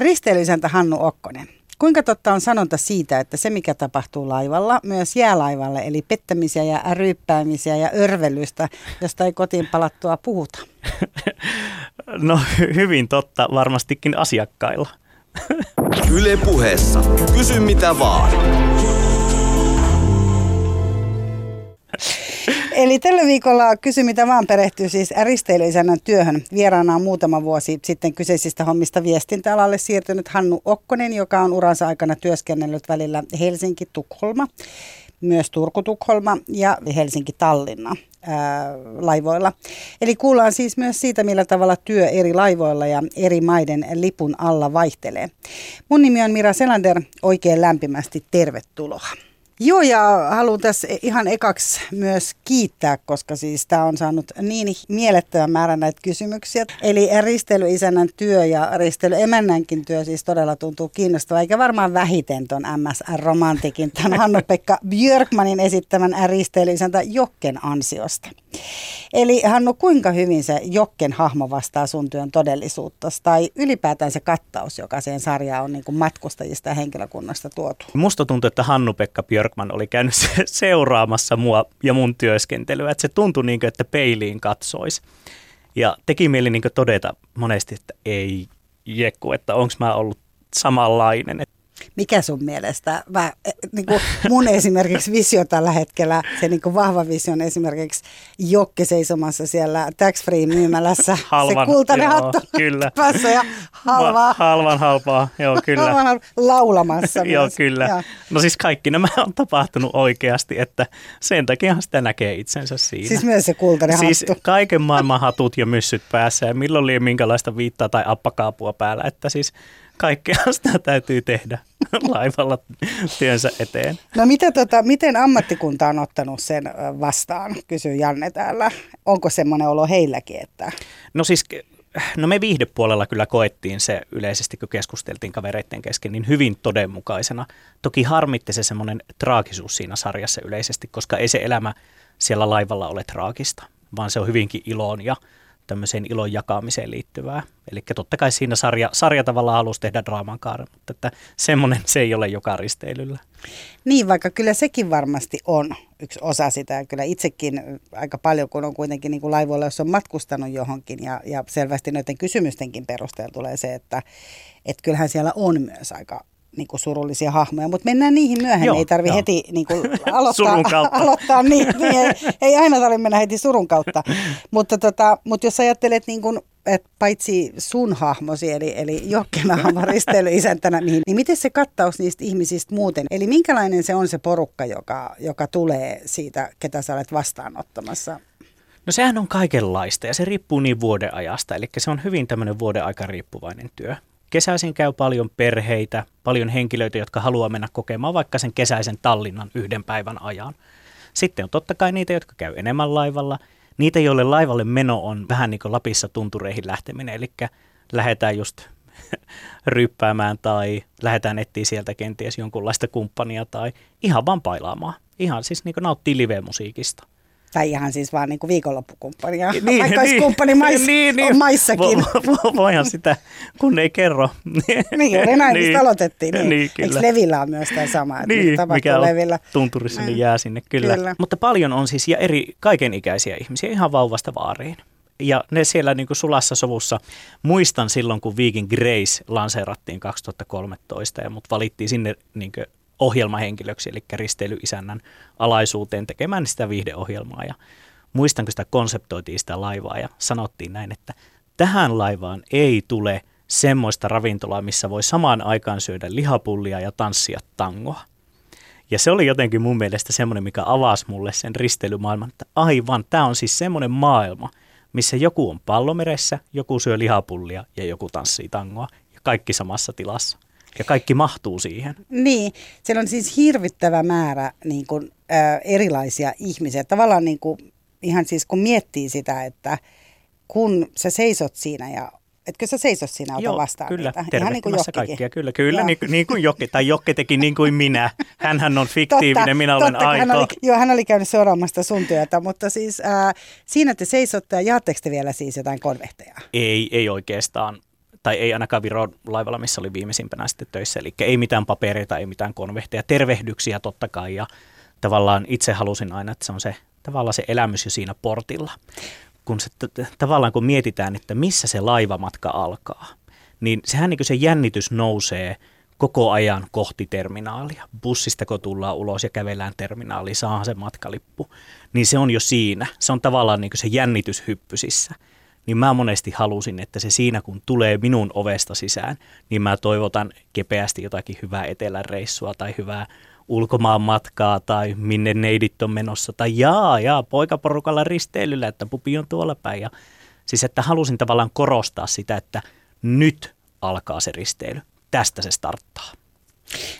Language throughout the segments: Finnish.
Risteilysäntä Hannu Okkonen. Kuinka totta on sanonta siitä, että se mikä tapahtuu laivalla, myös jää laivalle, eli pettämisiä ja ryyppäämisiä ja örvelystä, josta ei kotiin palattua puhuta? No hyvin totta, varmastikin asiakkailla. Yle Puheessa. Kysy mitä vaan. Eli tällä viikolla Kysy mitä vaan perehtyy siis risteilyisännän työhön. Vieraana on muutama vuosi sitten kyseisistä hommista viestintäalalle siirtynyt Hannu Okkonen, joka on uransa aikana työskennellyt välillä Helsinki-Tukholma, myös Turku-Tukholma ja Helsinki-Tallinna laivoilla. Eli kuullaan siis myös siitä, millä tavalla työ eri laivoilla ja eri maiden lipun alla vaihtelee. Mun nimi on Mira Selander, oikein lämpimästi tervetuloa. Joo, ja haluan tässä ihan ekaksi myös kiittää, koska siis tämä on saanut niin mielettömän määrän näitä kysymyksiä. Eli risteilyisännän työ ja risteilyemännänkin työ siis todella tuntuu kiinnostavaa, eikä varmaan vähiten ton MS Romantikin, tämän Hannu-Pekka Björkmanin esittämän risteilyisäntä Jokken ansiosta. Eli Hannu, kuinka hyvin se Jokken hahmo vastaa sun työn todellisuutta tai ylipäätään se kattaus, joka siihen sarjaan on niin kuin matkustajista ja henkilökunnasta tuotu? Musta tuntuu, että Hannu-Pekka Björkman oli käynyt seuraamassa mua ja mun työskentelyä, että se tuntui niin kuin, että peiliin katsoisi. Ja teki mieli niin kuin todeta monesti, että ei jekku, että onko mä ollut samanlainen. Mikä sun mielestä? Niin kuin mun esimerkiksi visio tällä hetkellä, se niin kuin vahva visio on esimerkiksi Jokke seisomassa siellä tax free myymälässä. Halvan, se kultainen hattu päässä ja halvaa. Halpaa, joo kyllä. Halvan laulamassa. Joo kyllä. Joo. No siis kaikki nämä on tapahtunut oikeasti, että sen takiahan sitä näkee itsensä siinä. Siis myös se kultainen siis hattu. Siis kaiken maailman hatut ja myssyt päässä ja milloin liian minkälaista viittaa tai appakaapua päällä, että siis kaikkea sitä täytyy tehdä laivalla työnsä eteen. No miten ammattikunta on ottanut sen vastaan, kysyy Janne täällä. Onko semmoinen olo heilläkin? Että? No siis, no me viihdepuolella kyllä koettiin se yleisesti, kun keskusteltiin kavereiden kesken, niin hyvin todenmukaisena. Toki harmitti se semmoinen traagisuus siinä sarjassa yleisesti, koska ei se elämä siellä laivalla ole traagista, vaan se on hyvinkin iloon ja tämmöiseen ilon jakamiseen liittyvää. Eli totta kai siinä sarja tavallaan halusi tehdä draaman kaaren, mutta että semmoinen se ei ole joka risteilyllä. Niin, vaikka kyllä sekin varmasti on yksi osa sitä. Ja kyllä itsekin aika paljon, kun on kuitenkin niin kuin laivoilla, jos on matkustanut johonkin ja selvästi noiden kysymystenkin perusteella tulee se, että kyllähän siellä on myös aika niin kuin surullisia hahmoja, mutta mennään niihin myöhemmin, joo, ei tarvitse heti niin kuin aloittaa niin ei aina tarvitse mennä heti surun kautta, mutta jos ajattelet niin kuin, että paitsi sun hahmosi, eli Jokken hahmo risteilyisäntänä, niin miten se kattaus niistä ihmisistä muuten, eli minkälainen se on se porukka, joka tulee siitä, ketä sä olet vastaanottamassa? No sehän on kaikenlaista ja se riippuu niin vuodenajasta, eli se on hyvin tämmöinen vuodenaika riippuvainen työ. Kesäisin käy paljon perheitä, paljon henkilöitä, jotka haluaa mennä kokemaan vaikka sen kesäisen Tallinnan yhden päivän ajan. Sitten on totta kai niitä, jotka käy enemmän laivalla. Niitä, joille laivalle meno on vähän niin kuin Lapissa tuntureihin lähteminen, eli lähdetään just ryppäämään tai lähdetään etsiä sieltä kenties jonkunlaista kumppania tai ihan vaan pailaamaan. Ihan siis niin kuin nauttii live-musiikista. Tai ihan siis vaan niin viikonloppukumppania, niin, vaikka olisi kumppani niin, on maissakin. Voihan sitä, kun ei kerro. Niin, juuri näin, niin, mistä aloitettiin. Niin. Eikö Levillä on myös tämä sama? Niin, mikä on Levillä. Tunturi sinne jää sinne, kyllä. Mutta paljon on siis ja eri kaikenikäisiä ihmisiä ihan vauvasta vaariin. Ja ne siellä niin kuin sulassa sovussa, muistan silloin, kun Viking Grace lanseerattiin 2013 ja mut valittiin sinne niin kuin ohjelmahenkilöksi, eli risteilyisännän alaisuuteen tekemään sitä viihdeohjelmaa. Ja muistan, kun sitä konseptoitiin sitä laivaa ja sanottiin näin, että tähän laivaan ei tule semmoista ravintolaa, missä voi samaan aikaan syödä lihapullia ja tanssia tangoa. Ja se oli jotenkin mun mielestä semmoinen, mikä avasi mulle sen risteilymaailman, että aivan, tämä on siis semmoinen maailma, missä joku on pallomeressä, joku syö lihapullia ja joku tanssii tangoa ja kaikki samassa tilassa. Ja kaikki mahtuu siihen. Niin, siellä on siis hirvittävä määrä niin kuin, erilaisia ihmisiä. Tavallaan niin kuin, ihan siis kun miettii sitä, että kun sä seisot siinä ja etkö sä seiso siinä ota vastaan? Kyllä, tervehtimässä niin kaikkia. Kyllä, niin kuin Jokke, tai Jokke teki niin kuin minä. Hänhän on fiktiivinen, minä olen aito. Hän oli käynyt seuraamasta sun työtä, mutta siis siinä te seisotte ja jaatteko te vielä siis jotain konvehteja? Ei oikeastaan. tai ei ainakaan Viron laivalla, missä oli viimeisimpänä sitten töissä, eli ei mitään papereita, ei mitään konvehteja, tervehdyksiä totta kai, ja tavallaan itse halusin aina, että se on se, tavallaan se elämys jo siinä portilla, kun se, tavallaan kun mietitään, että missä se laivamatka alkaa, niin sehän niin kuin se jännitys nousee koko ajan kohti terminaalia, bussista kun tullaan ulos ja kävellään terminaaliin, saadaan se matkalippu, niin se on jo siinä, se on tavallaan niin kuin se jännitys hyppysissä. Niin mä monesti halusin, että se siinä kun tulee minun ovesta sisään, niin mä toivotan kepeästi jotakin hyvää etelän reissua tai hyvää ulkomaan matkaa tai minne neidit on menossa tai jaa, poikaporukalla risteilyllä, että pupi on tuolla päin. Ja siis että halusin tavallaan korostaa sitä, että nyt alkaa se risteily, tästä se starttaa.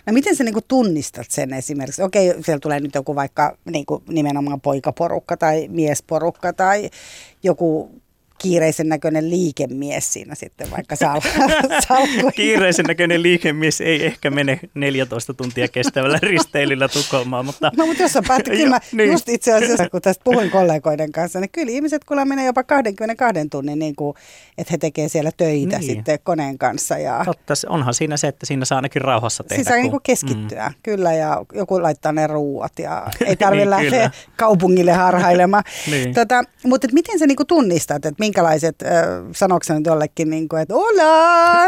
No miten sä niinku tunnistat sen esimerkiksi? Okei, siellä tulee nyt joku vaikka niinku nimenomaan poikaporukka tai miesporukka tai joku kiireisen näköinen liikemies siinä sitten vaikka salkuilla. Kiireisen näköinen liikemies ei ehkä mene 14 tuntia kestävällä risteilyllä Tukholmaan, mutta... No mutta jos on päätty, kyllä mä niin. Just itse asiassa, kun tästä puhuin kollegoiden kanssa, niin kyllä ihmiset kyllä menee jopa 22 tunnin, niin kuin, että he tekee siellä töitä niin. Sitten koneen kanssa. Ja... Totta, onhan siinä se, että siinä saa ainakin rauhassa tehdä. Siinä saa niin kuin keskittyä, kyllä, ja joku laittaa ne ruuat, ja ei tarvitse niin, lähteä kaupungille harhailemaan. Niin. Mutta miten sä niin kuin tunnistat, että minkälaiset, sanokseni nyt jollekin, niin kuin, että olaa!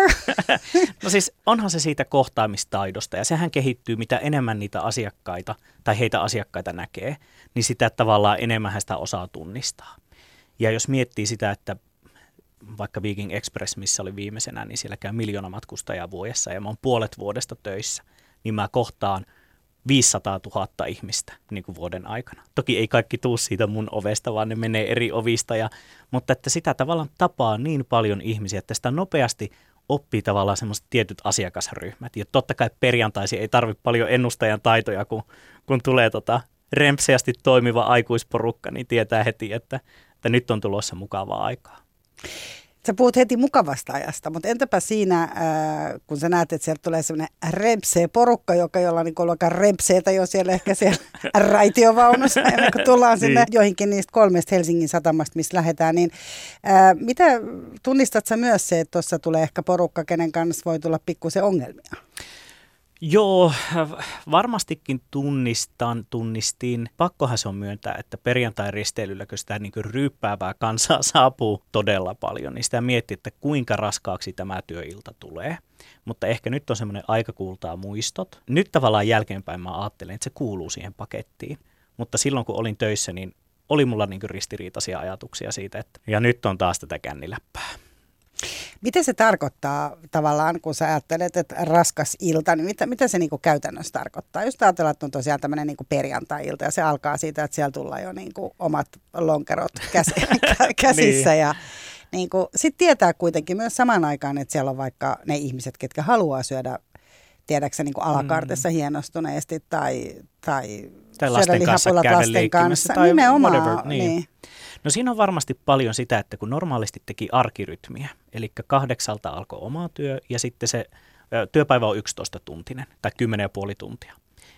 No siis onhan se siitä kohtaamistaidosta ja sehän kehittyy mitä enemmän niitä asiakkaita tai heitä asiakkaita näkee, niin sitä tavallaan enemmän sitä osaa tunnistaa. Ja jos miettii sitä, että vaikka Viking XPRS, missä oli viimeisenä, niin siellä käy 1 000 000 matkustajaa vuodessa ja mä oon puolet vuodesta töissä, niin mä kohtaan 500 000 ihmistä niin kuin vuoden aikana. Toki ei kaikki tuu siitä mun ovesta, vaan ne menee eri ovista. Mutta että sitä tavallaan tapaa niin paljon ihmisiä, että sitä nopeasti oppii tavallaan semmoiset tietyt asiakasryhmät. Ja totta kai perjantaisin ei tarvitse paljon ennustajan taitoja, kun tulee rempseästi toimiva aikuisporukka, niin tietää heti, että nyt on tulossa mukavaa aikaa. Sä puhut heti mukavasta ajasta, mutta entäpä siinä, kun sä näet, että sieltä tulee sellainen rempsee porukka, joka ei olla niin kuin luokaan rempseetä jo siellä ehkä siellä raitiovaunussa, kun tullaan sinne joihinkin niistä 3 Helsingin satamasta, missä lähdetään, niin mitä tunnistat sä myös se, että tuossa tulee ehkä porukka, kenen kanssa voi tulla pikkusen ongelmia? Joo, varmastikin tunnistin. Pakkohan se on myöntää, että perjantai-risteilyllä, kun sitä niin kuin ryyppäävää kansaa saapuu todella paljon, niin sitä miettii, että kuinka raskaaksi tämä työilta tulee. Mutta ehkä nyt on semmoinen aika kuultaa muistot. Nyt tavallaan jälkeenpäin mä ajattelen, että se kuuluu siihen pakettiin. Mutta silloin, kun olin töissä, niin oli mulla niin kuin ristiriitaisia ajatuksia siitä, että ja nyt on taas tätä känniläppää. Mitä se tarkoittaa tavallaan, kun sä ajattelet, että raskas ilta, niin mitä se niinku käytännössä tarkoittaa? Jos ajatellaan, että on tosiaan tämmöinen niinku perjantai-ilta ja se alkaa siitä, että siellä tullaan jo niinku omat lonkerot käsissä. Niin. Ja niinku, sitten tietää kuitenkin myös samaan aikaan, että siellä on vaikka ne ihmiset, ketkä haluaa syödä, tiedäksä, niinku alakartassa hienostuneesti tai syödä lihapulat lasten kanssa. Tai nimenomaan. Whatever, niin. No siinä on varmasti paljon sitä, että kun normaalisti teki arkirytmiä, eli 8 alkoi oma työ ja sitten se työpäivä on 11-tuntinen tai 10,5 tuntia.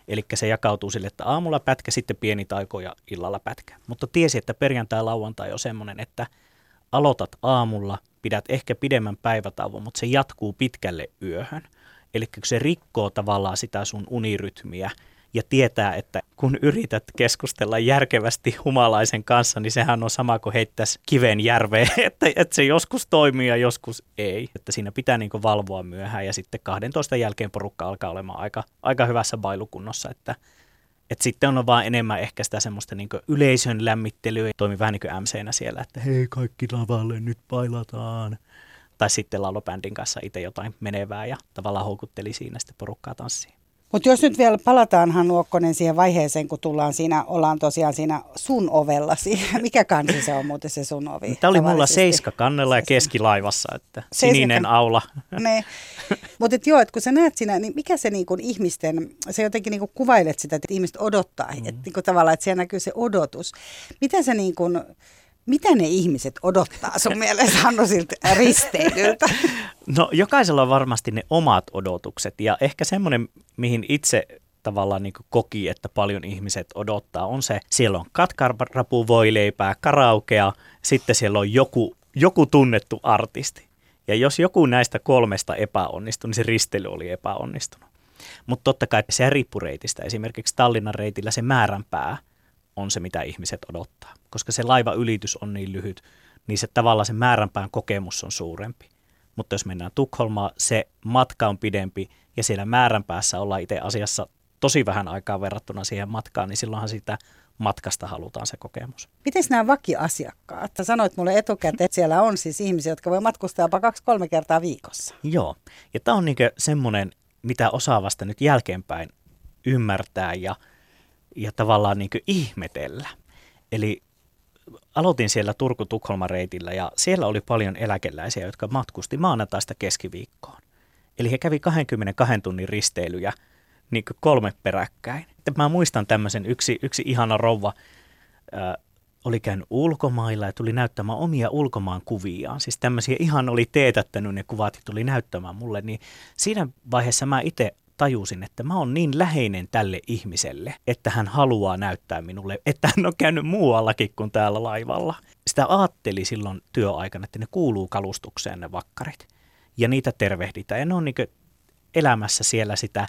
Eli se jakautuu sille, että aamulla pätkä, sitten pieni taiko ja illalla pätkä. Mutta tiesi, että perjantai-lauantai on semmoinen, että aloitat aamulla, pidät ehkä pidemmän päivätauon, mutta se jatkuu pitkälle yöhön. Eli kun se rikkoo tavallaan sitä sun unirytmiä, ja tietää, että kun yrität keskustella järkevästi humalaisen kanssa, niin sehän on sama kuin heittäisi kiven järveen, että se joskus toimii ja joskus ei. Että siinä pitää niin kuin valvoa myöhään ja sitten 12 jälkeen porukka alkaa olemaan aika hyvässä bailukunnossa. Että sitten on vaan enemmän ehkä sitä semmoista niin kuin yleisön lämmittelyä. Toimi vähän niin kuin MC:nä siellä, että hei kaikki lavalle nyt bailataan. Tai sitten laulobändin kanssa itse jotain menevää ja tavallaan houkutteli siinä sitten porukkaa tanssiin. Mutta jos nyt vielä palataan, Hannu Okkonen, siihen vaiheeseen, kun ollaan tosiaan siinä sun ovellasi. Mikä kansi se on muuten se sun ovi? Tämä oli mulla 7 kannella ja keskilaivassa, että sininen aula. Ne. Mutta joo, että kun sä näet siinä, niin mikä se niinku ihmisten, sä jotenkin niinku kuvailet sitä, että ihmiset odottaa, että niinku tavallaan, että siellä näkyy se odotus. Mitä ne ihmiset odottaa sun mielestä, Hannu, siltä risteilyltä? No jokaisella on varmasti ne omat odotukset ja ehkä semmoinen, mihin itse tavallaan niin kuin koki, että paljon ihmiset odottaa, on se, siellä on katkarapuvoileipää, karaokea, sitten siellä on joku tunnettu artisti. Ja jos joku näistä kolmesta epäonnistui, niin se ristely oli epäonnistunut. Mutta totta kai se riippuu reitistä. Esimerkiksi Tallinnan reitillä se määränpää on se, mitä ihmiset odottaa. Koska se laivaylitys on niin lyhyt, niin se tavallaan se määränpään kokemus on suurempi. Mutta jos mennään Tukholmaan, se matka on pidempi ja siellä määränpäässä ollaan itse asiassa tosi vähän aikaa verrattuna siihen matkaan, niin silloinhan sitä matkasta halutaan se kokemus. Miten nämä vakiasiakkaat? Sä sanoit mulle etukäteen, että siellä on siis ihmisiä, jotka voi matkustaa jopa 2-3 kertaa viikossa. Joo, ja tämä on niinkö semmoinen, mitä osaa vasta nyt jälkeenpäin ymmärtää ja tavallaan niinkö ihmetellä. Eli aloitin siellä Turku-Tukholman reitillä ja siellä oli paljon eläkeläisiä, jotka matkusti maanantaista keskiviikkoon. Eli he kävi 22 tunnin risteilyjä niin kuin 3 peräkkäin. Mä muistan tämmöisen yksi ihana rouva oli käynyt ulkomailla ja tuli näyttämään omia ulkomaan kuviaan. Siis tämmöisiä ihan oli teetättänyt ne kuvat ja tuli näyttämään mulle. Niin siinä vaiheessa mä itse tajusin, että mä oon niin läheinen tälle ihmiselle, että hän haluaa näyttää minulle, että hän on käynyt muuallakin kuin täällä laivalla. Sitä ajatteli silloin työaikana, että ne kuuluu kalustukseen ne vakkarit ja niitä tervehditään. Ja ne on niin kuin elämässä siellä sitä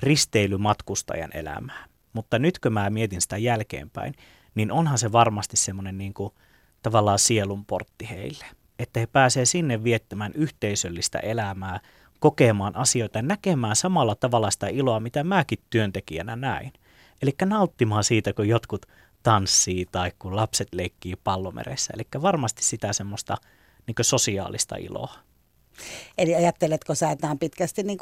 risteilymatkustajan elämää. Mutta nyt kun mä mietin sitä jälkeenpäin, niin onhan se varmasti semmoinen niin kuin tavallaan sielunportti heille. Että he pääsee sinne viettämään yhteisöllistä elämää, kokemaan asioita ja näkemään samalla tavalla sitä iloa, mitä mäkin työntekijänä näin. Eli nauttimaan siitä, kun jotkut tanssii tai kun lapset leikkii pallomeressä. Eli varmasti sitä semmoista niin kuin sosiaalista iloa. Eli ajatteletko sä, että nämä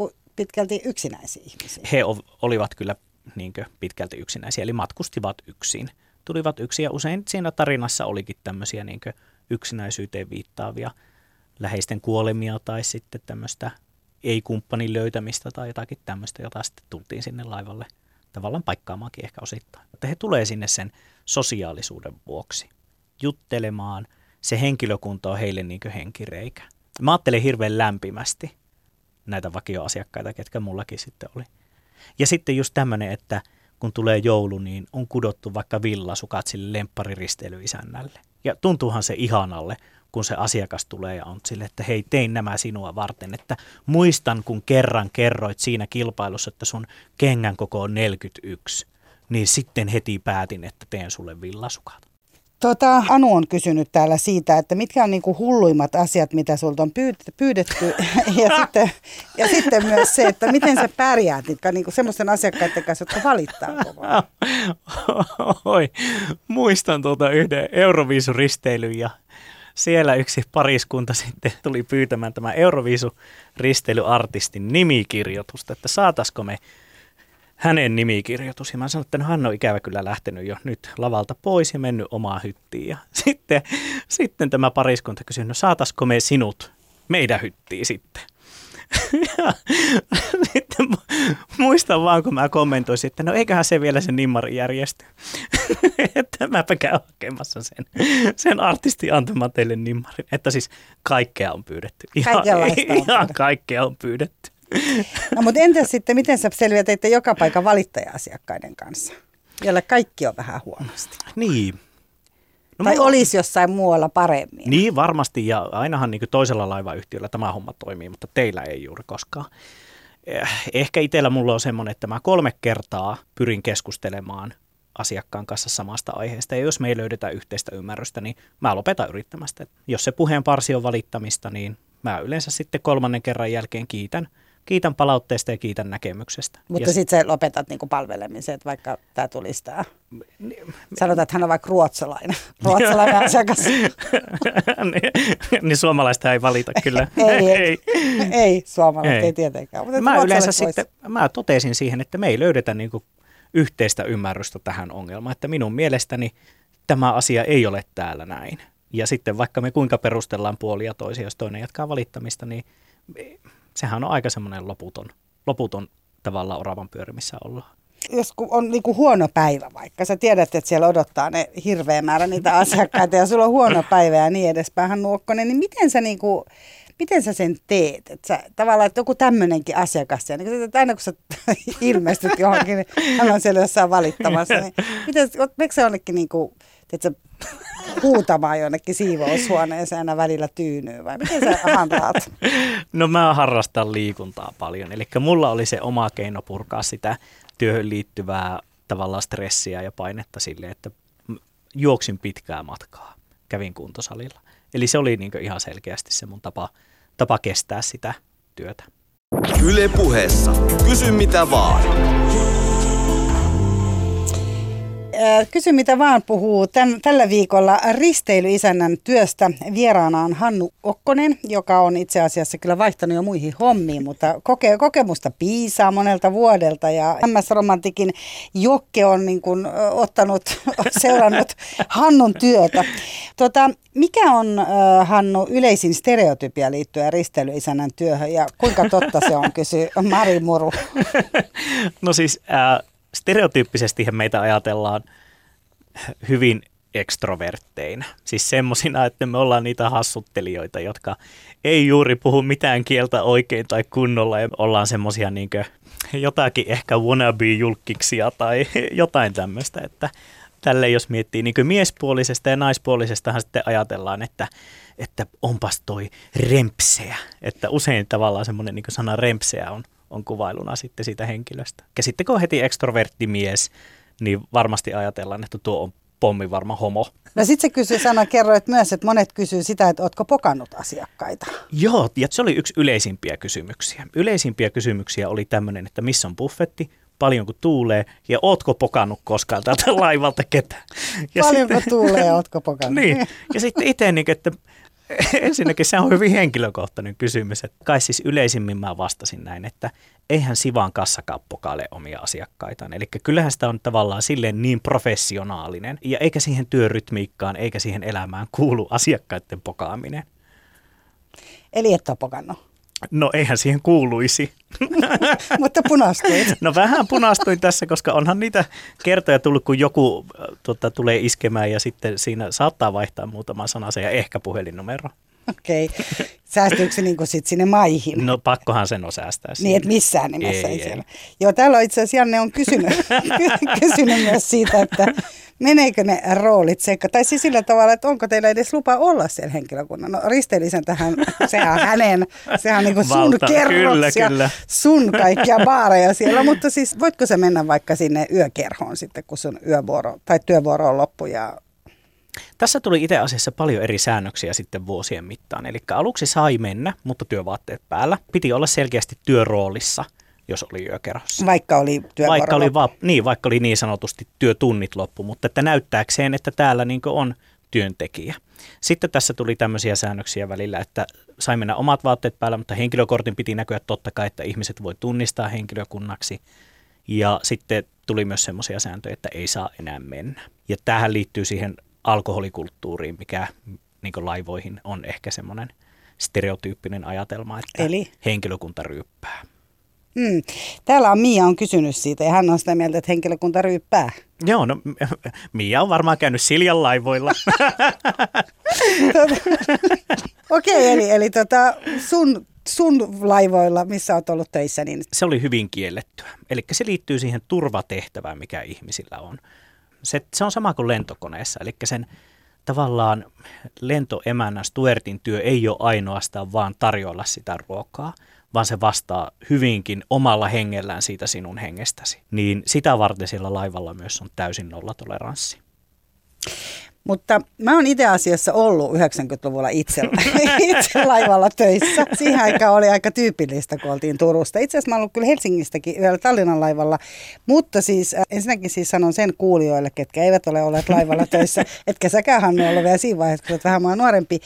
on pitkälti yksinäisiä ihmisiä? He olivat kyllä niin kuin pitkälti yksinäisiä, eli matkustivat yksin. Tulivat yksin ja usein siinä tarinassa olikin tämmöisiä niin kuin yksinäisyyteen viittaavia läheisten kuolemia tai sitten tämmöistä ei-kumppanin löytämistä tai jotakin tämmöistä, jota sitten tultiin sinne laivalle tavallaan paikkaamaankin ehkä osittain. Että he tulee sinne sen sosiaalisuuden vuoksi juttelemaan. Se henkilökunta on heille niin kuin henkireikä. Mä ajattelen hirveän lämpimästi näitä vakioasiakkaita, ketkä mullakin sitten oli. Ja sitten just tämmöinen, että kun tulee joulu, niin on kudottu vaikka villasukat sille lemppariristeilyisäännälle. Ja tuntuuhan se ihanalle, kun se asiakas tulee ja on sille, että hei, tein nämä sinua varten. Että muistan, kun kerran kerroit siinä kilpailussa, että sun kengän koko on 41, niin sitten heti päätin, että teen sulle villasukat. Anu on kysynyt täällä siitä, että mitkä on niinku hulluimmat asiat, mitä sulta on pyydetty ja sitten myös se, että miten sä pärjäät niinku semmoisten asiakkaiden kanssa, jotka valittaa kovaa. Oi, muistan yhden Euroviisuristeilyn ja siellä yksi pariskunta sitten tuli pyytämään tämän Euroviisuristeilyartistin nimikirjoitusta, että saataisiko me hänen nimikirjoitus. Ja mä sanoin, että no, hän on ikävä kyllä lähtenyt jo nyt lavalta pois ja mennyt omaan hyttiin. Ja sitten tämä pariskunta kysyi, no saataisiko me sinut meidän hyttiin sitten? Ja sitten muistan vaan, kun mä kommentoisin, että no eiköhän se vielä se nimmari järjesty. Että mäpä käyn hakemassa sen artistin antamaan teille nimmarin. Että siis kaikkea on pyydetty. Ihan kaikkea on pyydetty. No mutta entäs sitten, miten sä selviät teitte joka paikan valittaja-asiakkaiden kanssa, jolle kaikki on vähän huonosti? Niin. No, tai olisi jossain muualla paremmin. Niin varmasti ja ainahan niin kuin toisella laivayhtiöllä tämä homma toimii, mutta teillä ei juuri koskaan. Ehkä itsellä mulla on semmoinen, että mä 3 kertaa pyrin keskustelemaan asiakkaan kanssa samasta aiheesta ja jos me ei löydetä yhteistä ymmärrystä, niin mä lopetan yrittämästä. Jos se puheen parsi on valittamista, niin mä yleensä sitten 3. kerran jälkeen kiitän palautteesta ja kiitän näkemyksestä. Mutta sitten sä lopetat niinku palvelemisen, että vaikka tämä tulisi tämä. Sanotaan, että hän on vaikka ruotsalainen asiakas. Niin suomalaista ei valita kyllä. Ei suomalaista, ei tietenkään. Mutta mä yleensä sitten, mä totesin siihen, että me ei löydetä niinku yhteistä ymmärrystä tähän ongelmaan. Että minun mielestäni tämä asia ei ole täällä näin. Ja sitten vaikka me kuinka perustellaan puolia toisia, jos toinen jatkaa valittamista, niin sehän on aika semmoinen loputon tavallaan oravan pyörimissä ollaan. Jos on niinku huono päivä vaikka, sä tiedät, että siellä odottaa ne hirveä määrä niitä asiakkaita ja sulla on huono päivä ja niin edespäin, Hannu Okkonen, niin miten sä sen teet? Et sä, tavallaan, että joku tämmöinenkin asiakas, niin aina kun sä ilmestyt johonkin, niin hän on siellä jossain valittamassa, niin miten, oletko sä jonnekin niinku tiedätkö, huutamaan jonnekin siivoushuoneeseen aina välillä tyynyy vai miten sä hantaat? No mä harrastan liikuntaa paljon, eli mulla oli se oma keino purkaa sitä työhön liittyvää tavallaan stressiä ja painetta sille, että juoksin pitkää matkaa, kävin kuntosalilla. Eli se oli niin kuin ihan selkeästi se mun tapa kestää sitä työtä. Yle Puheessa. Kysy mitä vaan. Kysy mitä vaan puhuu tällä viikolla risteilyisännän työstä. Vieraana on Hannu Okkonen, joka on itse asiassa kyllä vaihtanut jo muihin hommiin, mutta kokemusta piisaa monelta vuodelta. Ja MS Romantikin Jokke on niin kuin seurannut Hannun työtä. Mikä on, Hannu, yleisin stereotypia liittyen risteilyisännän työhön ja kuinka totta se on, kysyy Mari Muru. No siis... Stereotyyppisestihän meitä ajatellaan hyvin ekstrovertteinä, siis semmosina, että me ollaan niitä hassuttelijoita, jotka ei juuri puhu mitään kieltä oikein tai kunnolla ja ollaan semmosia niinkö jotakin ehkä wannabe-julkkiksia tai jotain tämmöistä, että tälleen jos miettii niinkö miespuolisesta ja naispuolisestahan sitten ajatellaan, että onpas toi rempseä, että usein tavallaan semmoinen niinkö sana rempseä on kuvailuna sitten siitä henkilöstä. Ja sitten kun on heti ekstroverttimies, niin varmasti ajatellaan, että tuo on pommivarma homo. No sit se kerroit myös, että monet kysyy sitä, että ootko pokannut asiakkaita? Joo, ja se oli yksi yleisimpiä kysymyksiä. Yleisimpiä kysymyksiä oli tämmöinen, että missä on buffetti, paljonko tuulee ja ootko pokannut koskaan tältä laivalta ketään? Paljonko sitten... tuulee ja ootko pokannut? Niin, ja sitten itse niin, että... Ensinnäkin se on hyvin henkilökohtainen kysymys. Että kai siis yleisimmin mä vastasin näin, että eihän Sivan kassakaan pokaile omia asiakkaitaan. Eli kyllähän sitä on tavallaan silleen niin professionaalinen ja eikä siihen työrytmiikkaan eikä siihen elämään kuulu asiakkaiden pokaaminen. Eli et ole pokannut? No eihän siihen kuuluisi. Mutta punastuit. No vähän punastuin tässä, koska onhan niitä kertoja tullut, kun joku tulee iskemään ja sitten siinä saattaa vaihtaa muutaman sanasen ja ehkä puhelinnumero. Okei. Säästyykö se niin kuin sit sinne maihin? No pakkohan sen on säästää. Niin, että missään nimessä ei siellä. Joo, täällä on itse asiassa Janne on kysynyt myös siitä, että meneekö ne roolit sekaan? Tai siis sillä tavalla, että onko teillä edes lupa olla siellä henkilökunnan? No risteilisen tähän, sehän on niin kuin sun kerros ja sun kaikkia baareja siellä. Mutta siis voitko sä mennä vaikka sinne yökerhoon sitten, kun sun yövuoro tai työvuoro on loppu ja... Tässä tuli itse asiassa paljon eri säännöksiä sitten vuosien mittaan. Eli aluksi sai mennä, mutta työvaatteet päällä. Piti olla selkeästi työroolissa, jos oli yökerhossa. Vaikka oli vaikka oli niin sanotusti työtunnit loppu, mutta että näyttääkseen, että täällä niin kuin on työntekijä. Sitten tässä tuli tämmöisiä säännöksiä välillä, että sai mennä omat vaatteet päällä, mutta henkilökortin piti näkyä totta kai, että ihmiset voi tunnistaa henkilökunnaksi. Ja sitten tuli myös semmoisia sääntöjä, että ei saa enää mennä. Ja tähän liittyy siihen... alkoholikulttuuriin, mikä niin kuin laivoihin on ehkä semmoinen stereotyyppinen ajatelma, että henkilökunta ryyppää. Mm. Täällä on Mia on kysynyt siitä ja hän on sitä mieltä, että henkilökunta ryyppää. Joo, no Mia on varmaan käynyt Siljan laivoilla. Okei, eli sun laivoilla, missä olet ollut töissä, niin... Se oli hyvin kiellettyä. Eli se liittyy siihen turvatehtävään, mikä ihmisillä on. Se on sama kuin lentokoneessa, eli sen tavallaan lentoemännän stuertin työ ei ole ainoastaan vaan tarjoilla sitä ruokaa, vaan se vastaa hyvinkin omalla hengellään siitä sinun hengestäsi. Niin sitä varten sillä laivalla myös on täysin nollatoleranssi. Mutta mä oon itse asiassa ollut 90-luvulla itse laivalla töissä. Siihen aikaan oli aika tyypillistä, kun oltiin Turusta. Itse asiassa mä oon ollut kyllä Helsingistäkin yhdellä Tallinnan laivalla. Mutta siis ensinnäkin siis sanon sen kuulijoille, ketkä eivät ole olleet laivalla töissä, etkä säkään Hannu ollut vielä siinä vaiheessa, kun olet vähän mua nuorempi.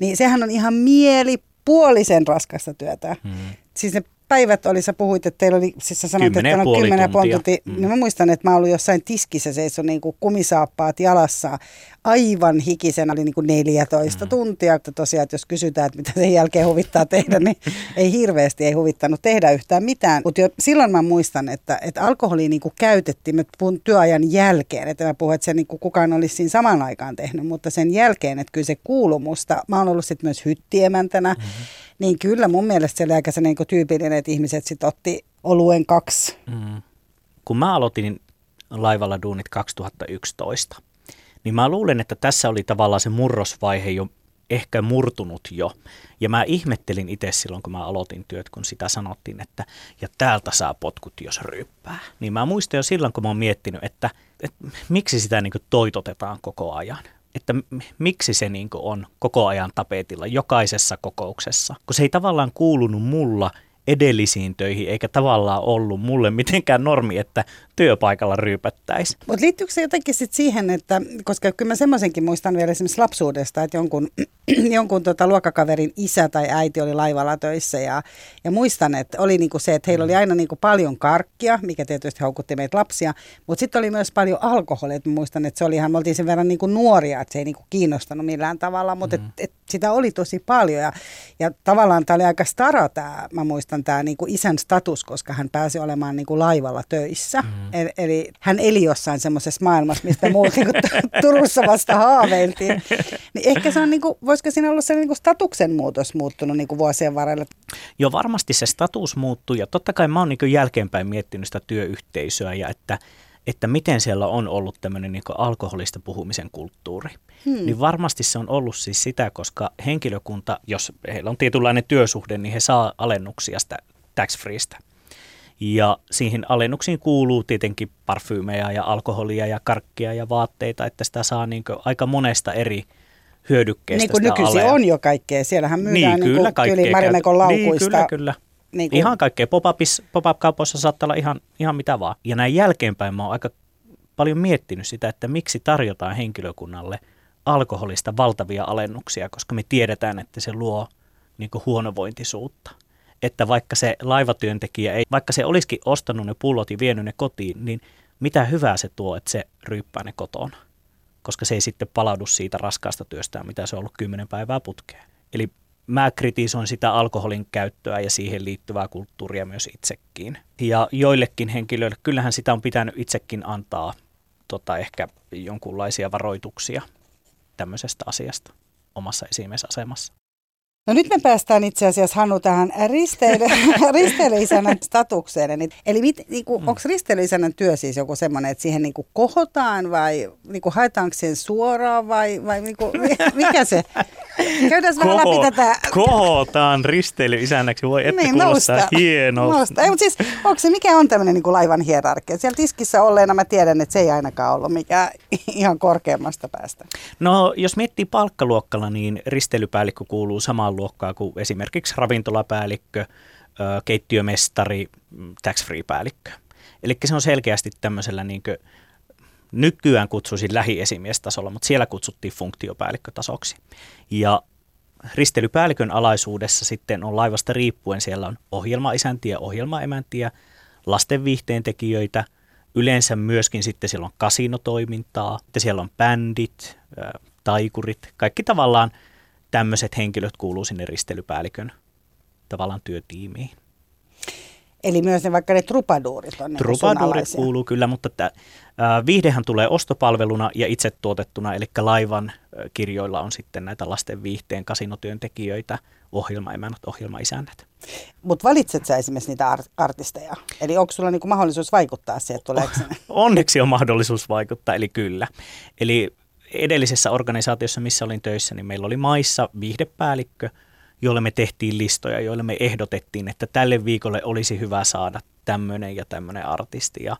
Niin sehän on ihan mielipuolisen raskasta työtä. Hmm. Siis ne päivät oli, sä puhuit, että teillä oli, siis sä sanoit, että on 10,5 tuntia. Niin mä muistan, että mä olin jossain tiskissä, seison niin kuin kumisaappaat jalassa. Aivan hikisenä oli niin kuin 14 tuntia. Että tosiaan, että jos kysytään, että mitä sen jälkeen huvittaa tehdä, niin ei hirveästi huvittanut tehdä yhtään mitään. Mutta silloin mä muistan, että alkoholia niin kuin käytettiin työajan jälkeen. Että mä puhun, että se niin kuin kukaan olisi siinä samaan aikaan tehnyt, mutta sen jälkeen, että kyllä se kuului musta. Mä oon ollut sitten myös hyttiemäntänä. Mm-hmm. Niin kyllä mun mielestä se oli aika niin kuin tyypillinen, että ihmiset sitten otti oluen 2. Kun mä aloitin laivalla duunit 2011, niin mä luulen, että tässä oli tavallaan se murrosvaihe jo ehkä murtunut jo. Ja mä ihmettelin itse silloin, kun mä aloitin työt, kun sitä sanottiin, että ja täältä saa potkut, jos ryyppää. Niin mä muistan jo silloin, kun mä oon miettinyt, että miksi sitä niin kuin toitotetaan koko ajan. Että miksi se niin kuin on koko ajan tapetilla, jokaisessa kokouksessa. Kun se ei tavallaan kuulunut mulla edellisiin töihin, eikä tavallaan ollut mulle mitenkään normi, että työpaikalla ryypättäisiin. Mutta liittyykö se jotenkin sit siihen, että, koska kyllä mä semmoisenkin muistan vielä esimerkiksi lapsuudesta, että jonkun luokkakaverin isä tai äiti oli laivalla töissä ja muistan, että oli niinku se, että heillä oli aina niinku paljon karkkia, mikä tietysti houkutti meitä lapsia, mutta sitten oli myös paljon alkoholia, että muistan, että se oli ihan, me oltiin sen verran niinku nuoria, että se ei niinku kiinnostanut millään tavalla, mutta sitä oli tosi paljon ja tavallaan tämä oli aika stara tämä, mä muistan tämä niinku isän status, koska hän pääsi olemaan niinku laivalla töissä. Eli hän eli jossain semmoisessa maailmassa, mistä muut niin Turussa vasta haaveiltiin. Niin ehkä se on, niin kuin, voisiko siinä olla sellainen niin statuksen muutos muuttunut niin vuosien varrella? Joo, varmasti se status muuttuu ja totta kai mä oon niin jälkeenpäin miettinyt sitä työyhteisöä ja että miten siellä on ollut tämmöinen niin alkoholista puhumisen kulttuuri. Niin varmasti se on ollut siis sitä, koska henkilökunta, jos heillä on tietynlainen työsuhde, niin he saa alennuksia sitä tax-freestä. Ja siihen alennuksiin kuuluu tietenkin parfyymeja ja alkoholia ja karkkia ja vaatteita, että sitä saa niin kuin aika monesta eri hyödykkeestä. Niin kuin nykyisin on jo kaikkea. Siellähän myydään niin Marimekon laukuista. Niin, kyllä. Niin kuin ihan kaikkea. Pop-up-kaupoissa saattaa olla ihan mitä vaan. Ja näin jälkeenpäin mä oon aika paljon miettinyt sitä, että miksi tarjotaan henkilökunnalle alkoholista valtavia alennuksia, koska me tiedetään, että se luo niin kuin huonovointisuutta. Että vaikka se laivatyöntekijä ei, vaikka se olisikin ostanut ne pullot ja vienyt ne kotiin, niin mitä hyvää se tuo, että se ryyppää ne kotona, koska se ei sitten palaudu siitä raskaasta työstään, mitä se on ollut 10 päivää putkeen. Eli mä kritisoin sitä alkoholin käyttöä ja siihen liittyvää kulttuuria myös itsekin. Ja joillekin henkilöille, kyllähän sitä on pitänyt itsekin antaa ehkä jonkunlaisia varoituksia tämmöisestä asiasta omassa esimiesasemassa. No nyt me päästään itse asiassa, Hannu, tähän risteilyisännän statukseen. Eli niinku, onko risteilyisännän työ siis joku semmoinen, että siihen niinku kohotaan vai niinku, haetaanko sen suoraan vai niinku, mikä se? Käydään vähän läpi tätä. Kohotaan risteilyisäännäksi, voi ette niin, kuulostaa hienolta. Ei, mutta siis onko se, mikä on tämmöinen niinku laivan hierarkia? Siellä tiskissä olleena mä tiedän, että se ei ainakaan ollut mikään ihan korkeammasta päästä. No jos miettii palkkaluokkalla, niin risteilypäällikkö kuuluu samaan luokkaa kuin esimerkiksi ravintolapäällikkö, keittiömestari, tax-free-päällikkö. Eli se on selkeästi tämmöisellä niin kuin nykyään kutsuisin lähiesimiestasolla, mutta siellä kutsuttiin funktiopäällikkötasoksi. Ja risteilypäällikön alaisuudessa sitten on laivasta riippuen, siellä on ohjelmaisäntiä, ohjelmaemäntiä, lastenviihteentekijöitä, yleensä myöskin sitten siellä on kasinotoimintaa, siellä on bändit, taikurit, kaikki tavallaan tämmöiset henkilöt kuuluu sinne risteilypäällikön tavallaan työtiimiin. Eli myös ne, vaikka ne trupaduurit on sun alaisia. Trupaduurit kuuluu kyllä, mutta viihdehän tulee ostopalveluna ja itse tuotettuna, eli laivan kirjoilla on sitten näitä lasten viihteen kasinotyöntekijöitä, ohjelmaemänät, ohjelmaisännät. Mutta valitset sä esimerkiksi niitä artisteja? Eli onko sulla niinku mahdollisuus vaikuttaa siihen, että tuleeko sinne? Onneksi on mahdollisuus vaikuttaa, eli kyllä. Eli edellisessä organisaatiossa, missä olin töissä, niin meillä oli maissa viihdepäällikkö, joille me tehtiin listoja, joille me ehdotettiin, että tälle viikolle olisi hyvä saada tämmöinen ja tämmöinen artisti ja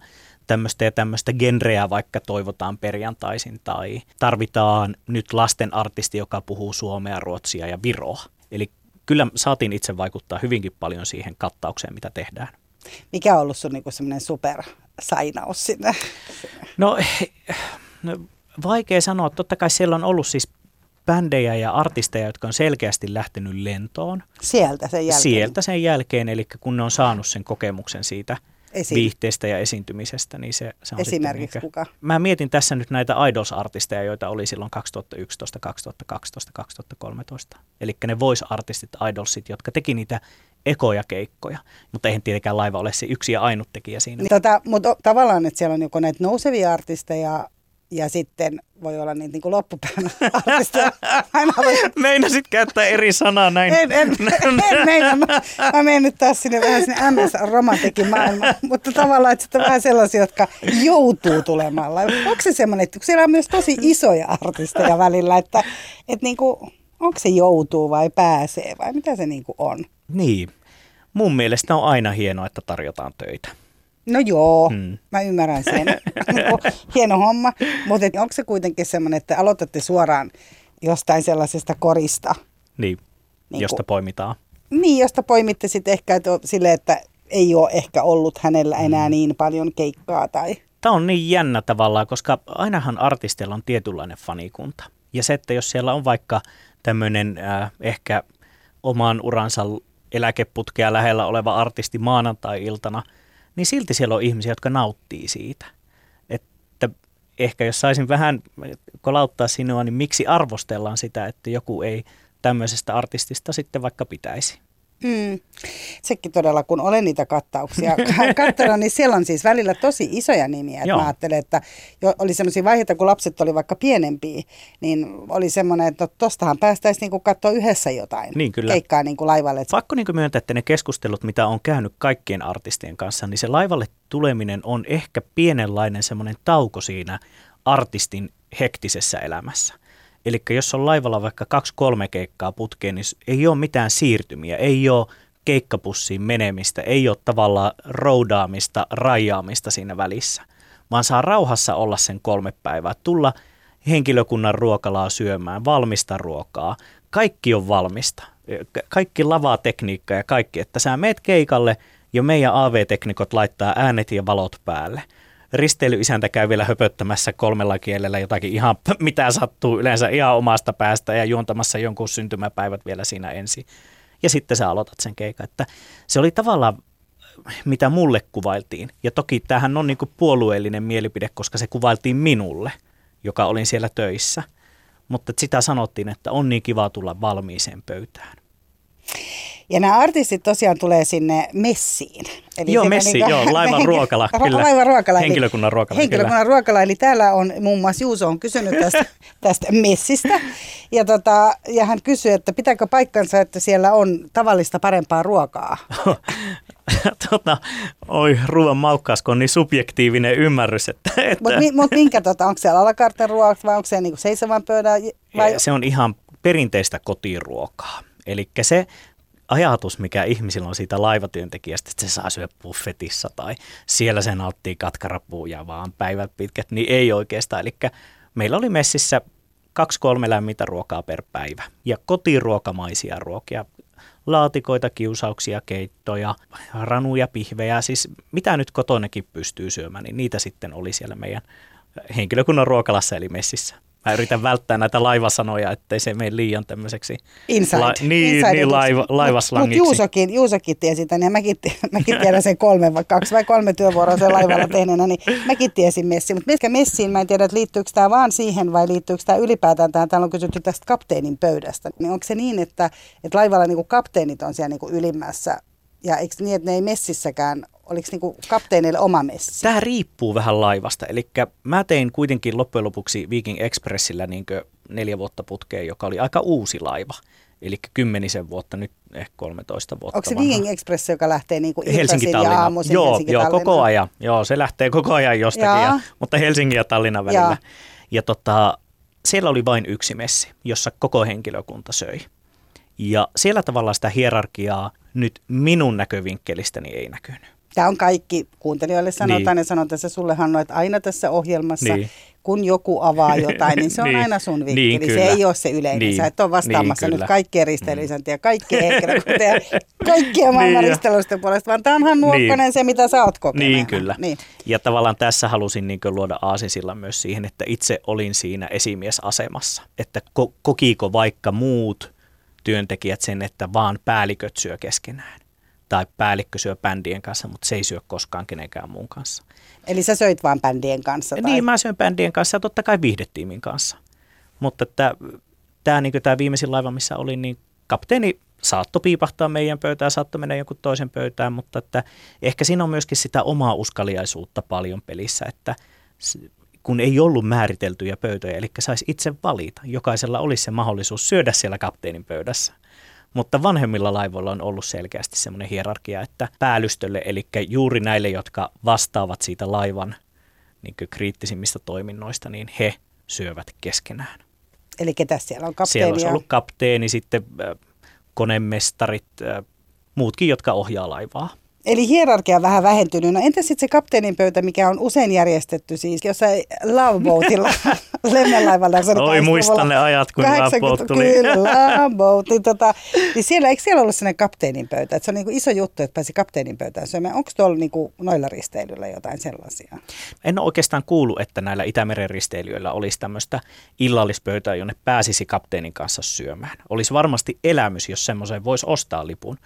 tämmöistä genreä vaikka toivotaan perjantaisin tai tarvitaan nyt lasten artisti, joka puhuu suomea, ruotsia ja viroa. Eli kyllä saatiin itse vaikuttaa hyvinkin paljon siihen kattaukseen, mitä tehdään. Mikä on ollut sun niinku semmoinen supersainaus sinne? No vaikea sanoa. Totta kai siellä on ollut siis bändejä ja artisteja, jotka on selkeästi lähtenyt lentoon. Sieltä sen jälkeen, eli kun ne on saanut sen kokemuksen siitä viihteestä ja esiintymisestä, niin se on esimerkiksi sitten kuka? Mä mietin tässä nyt näitä Idols-artisteja, joita oli silloin 2011, 2012, 2013. Eli ne voice-artistit, Idolsit, jotka teki niitä ekoja keikkoja, mutta eihän tietenkään laiva ole se yksi ja ainut tekijä siinä. Mutta tavallaan, että siellä on joko näitä nousevia artisteja, Ja sitten voi olla niitä niin loppupäivänä artisteja. Meinasit käyttää eri sanaa näin. En meina. Mä menen nyt taas sinne vähän sinne MS Romantikin maailmaan. Mutta tavallaan, että sitten on vähän sellaisia, jotka joutuu tulemalla. Onko se semmoinen, että siellä on myös tosi isoja artisteja välillä, että niin kuin, onko se joutuu vai pääsee vai mitä se niin kuin on? Niin. Mun mielestä on aina hienoa, että tarjotaan töitä. No joo, mä ymmärrän sen. Hieno homma, mutta onko se kuitenkin semmoinen, että aloitatte suoraan jostain sellaisesta korista? Niin josta poimitaan. Niin, josta poimitte sitten ehkä silleen, että ei ole ehkä ollut hänellä enää niin paljon keikkaa. Tai... Tämä on niin jännä tavallaan, koska ainahan artisteilla on tietynlainen fanikunta. Ja se, että jos siellä on vaikka tämmöinen ehkä oman uransa eläkeputkea lähellä oleva artisti maanantai-iltana, niin silti siellä on ihmisiä, jotka nauttii siitä. Että ehkä jos saisin vähän kolauttaa sinua, niin miksi arvostellaan sitä, että joku ei tämmöisestä artistista sitten vaikka pitäisi? Sekin todella, kun olen niitä kattauksia katsonut, niin siellä on siis välillä tosi isoja nimiä. Että mä ajattelen, että oli sellaisia vaiheita, kun lapset oli vaikka pienempiä, niin oli semmoinen, että tostahan päästäisiin niinku katsoa yhdessä jotain. Niin, kyllä. Keikkaa niinku laivalle. Pakko niinku myöntää, että ne keskustelut, mitä on käynyt kaikkien artistien kanssa, niin se laivalle tuleminen on ehkä pienenlainen semmoinen tauko siinä artistin hektisessä elämässä. Eli jos on laivalla vaikka 2-3 keikkaa putkeen, niin ei ole mitään siirtymiä, ei ole keikkapussiin menemistä, ei ole tavallaan roudaamista, rajaamista siinä välissä, vaan saa rauhassa olla sen 3 päivää, tulla henkilökunnan ruokalaa syömään, valmista ruokaa, kaikki on valmista, kaikki lavatekniikka ja kaikki, että sä meet keikalle ja meidän AV-teknikot laittaa äänet ja valot päälle. Risteilyisäntä käy vielä höpöttämässä 3 kielellä jotakin ihan mitä sattuu yleensä ihan omasta päästä ja juontamassa jonkun syntymäpäivät vielä siinä ensin. Ja sitten sä aloitat sen keikan. Että se oli tavallaan mitä mulle kuvailtiin. Ja toki tämähän on niinku puolueellinen mielipide, koska se kuvailtiin minulle, joka olin siellä töissä. Mutta sitä sanottiin, että on niin kiva tulla valmiiseen pöytään. Ja nämä artistit tosiaan tulee sinne messiin. Eli joo, messi, joo, laivan ruokala, kyllä. Laivan ruokala. Henkilökunnan ruokala. Henkilökunnan ruokala, eli täällä on muun muassa Juuso on kysynyt tästä messistä. Ja hän kysyi, että pitääkö paikkansa, että siellä on tavallista parempaa ruokaa. Ruoan maukkaus on niin subjektiivinen ymmärrys. Mutta minkä, onko siellä alakarten ruoat vai onko se niinku seisovan pöydän? Vai? Se on ihan perinteistä kotiruokaa. Eli se ajatus, mikä ihmisillä on siitä laivatyöntekijästä, että se saa syödä buffetissa tai siellä se nauttii katkarapuja vaan päivät pitkät, niin ei oikeastaan. Eli meillä oli messissä 2-3 lämmintä ruokaa per päivä ja kotiruokamaisia ruokia, laatikoita, kiusauksia, keittoja, ranuja, pihvejä, siis mitä nyt kotonekin pystyy syömään, niin niitä sitten oli siellä meidän henkilökunnan ruokalassa eli messissä. Mä yritän välttää näitä laivasanoja, ettei se mene liian tämmöiseksi laivaslangiksi. Mutta Juusokin tiesi tämän ja mäkin tiedän sen 2 vai 3 työvuoroa sen laivalla tehneenä, niin mäkin tiesin messi. Mutta mitkä messiin, mä en tiedä, että liittyykö tämä vaan siihen vai liittyykö tämä ylipäätään. Täällä on kysytty tästä kapteenin pöydästä. Niin onko se niin, että laivalla niinku kapteenit on siellä niinku ylimmässä ja eikö niin, että ne ei messissäkään, oliko niinku kapteenille oma messi? Tämä riippuu vähän laivasta. Eli mä tein kuitenkin loppujen lopuksi Viking XPRSillä niinkö 4 vuotta putkeen, joka oli aika uusi laiva. Eli 10 vuotta, nyt ehkä 13 vuotta. Onko se Viking XPRS, joka lähtee niinku Helsinki ja aamuisin? Joo, koko ajan. Joo, se lähtee koko ajan jostakin, mutta Helsingin ja Tallinnan välillä. Ja siellä oli vain yksi messi, jossa koko henkilökunta söi. Ja siellä tavallaan sitä hierarkiaa nyt minun näkövinkkelistäni ei näkynyt. Tämä on kaikki, kuuntelijoille sanotaan ja sanon tässä sulle, Hannu, että aina tässä ohjelmassa, kun joku avaa jotain, niin se on aina sun vinkkeli. Niin, se ei ole se yleinen. Sä et ole vastaamassa nyt kaikkien risteilyisäntiä, kaikkien henkilökuntia, kaikkien maailman risteilyisten puolesta, vaan tämä on Hannu Okkonen se, mitä sä oot kokenut. Niin, kyllä. Niin. Ja tavallaan tässä halusin niin luoda aasinsillan myös siihen, että itse olin siinä esimiesasemassa, että kokiiko vaikka muut työntekijät sen, että vaan päälliköt syö keskenään. Tai päällikkö syö bändien kanssa, mutta se ei syö koskaan kenenkään muun kanssa. Eli sä söit vaan bändien kanssa? Tai? Niin, mä söin bändien kanssa ja totta kai viihdetiimin kanssa. Mutta tämä niin viimeisin laiva, missä olin, niin kapteeni saattoi piipahtaa meidän pöytään, saattoi mennä jonkun toisen pöytään, mutta ehkä siinä on myöskin sitä omaa uskaliaisuutta paljon pelissä, että kun ei ollut määriteltyjä pöytöjä, eli saisi itse valita. Jokaisella olisi se mahdollisuus syödä siellä kapteenin pöydässä. Mutta vanhemmilla laivoilla on ollut selkeästi semmoinen hierarkia, että päällystölle, eli juuri näille, jotka vastaavat siitä laivan niin kriittisimmistä toiminnoista, niin he syövät keskenään. Eli ketä siellä on kapteenia? Siellä on ollut kapteeni, sitten konemestarit, muutkin, jotka ohjaa laivaa. Eli hierarkia vähän vähentynyt. No entä sitten se kapteenin pöyntä, mikä on usein järjestetty siis jossain loveboatilla, lemmenlaivalla. Oi, muistan ne ajat, kun loveboat tuli. Kyllä, loveboat. Niin siellä, eikö siellä ollut sellainen kapteenin pöytä? Se on niin kuin iso juttu, että pääsi kapteenin pöytään syömään. Onko tuolla niin kuin noilla risteilyillä jotain sellaisia? En ole oikeastaan kuullut, että näillä Itämeren risteilyillä olisi tämmöistä illallispöytää, jonne pääsisi kapteenin kanssa syömään. Olisi varmasti elämys, jos semmoisen voisi ostaa lipun.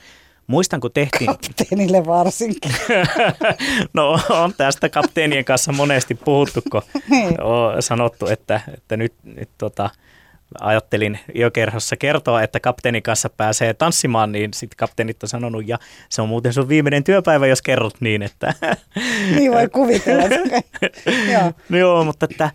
Muistan, kun tehtiin... Kapteenille varsinkin. No on tästä kapteenien kanssa monesti puhuttu, kun on sanottu, että nyt ajattelin jo kerhossa kertoa, että kapteenin kanssa pääsee tanssimaan, niin sitten kapteenit on sanonut, ja se on muuten sun viimeinen työpäivä, jos kerrot niin, että... Niin voi kuvitella. Joo, mutta että...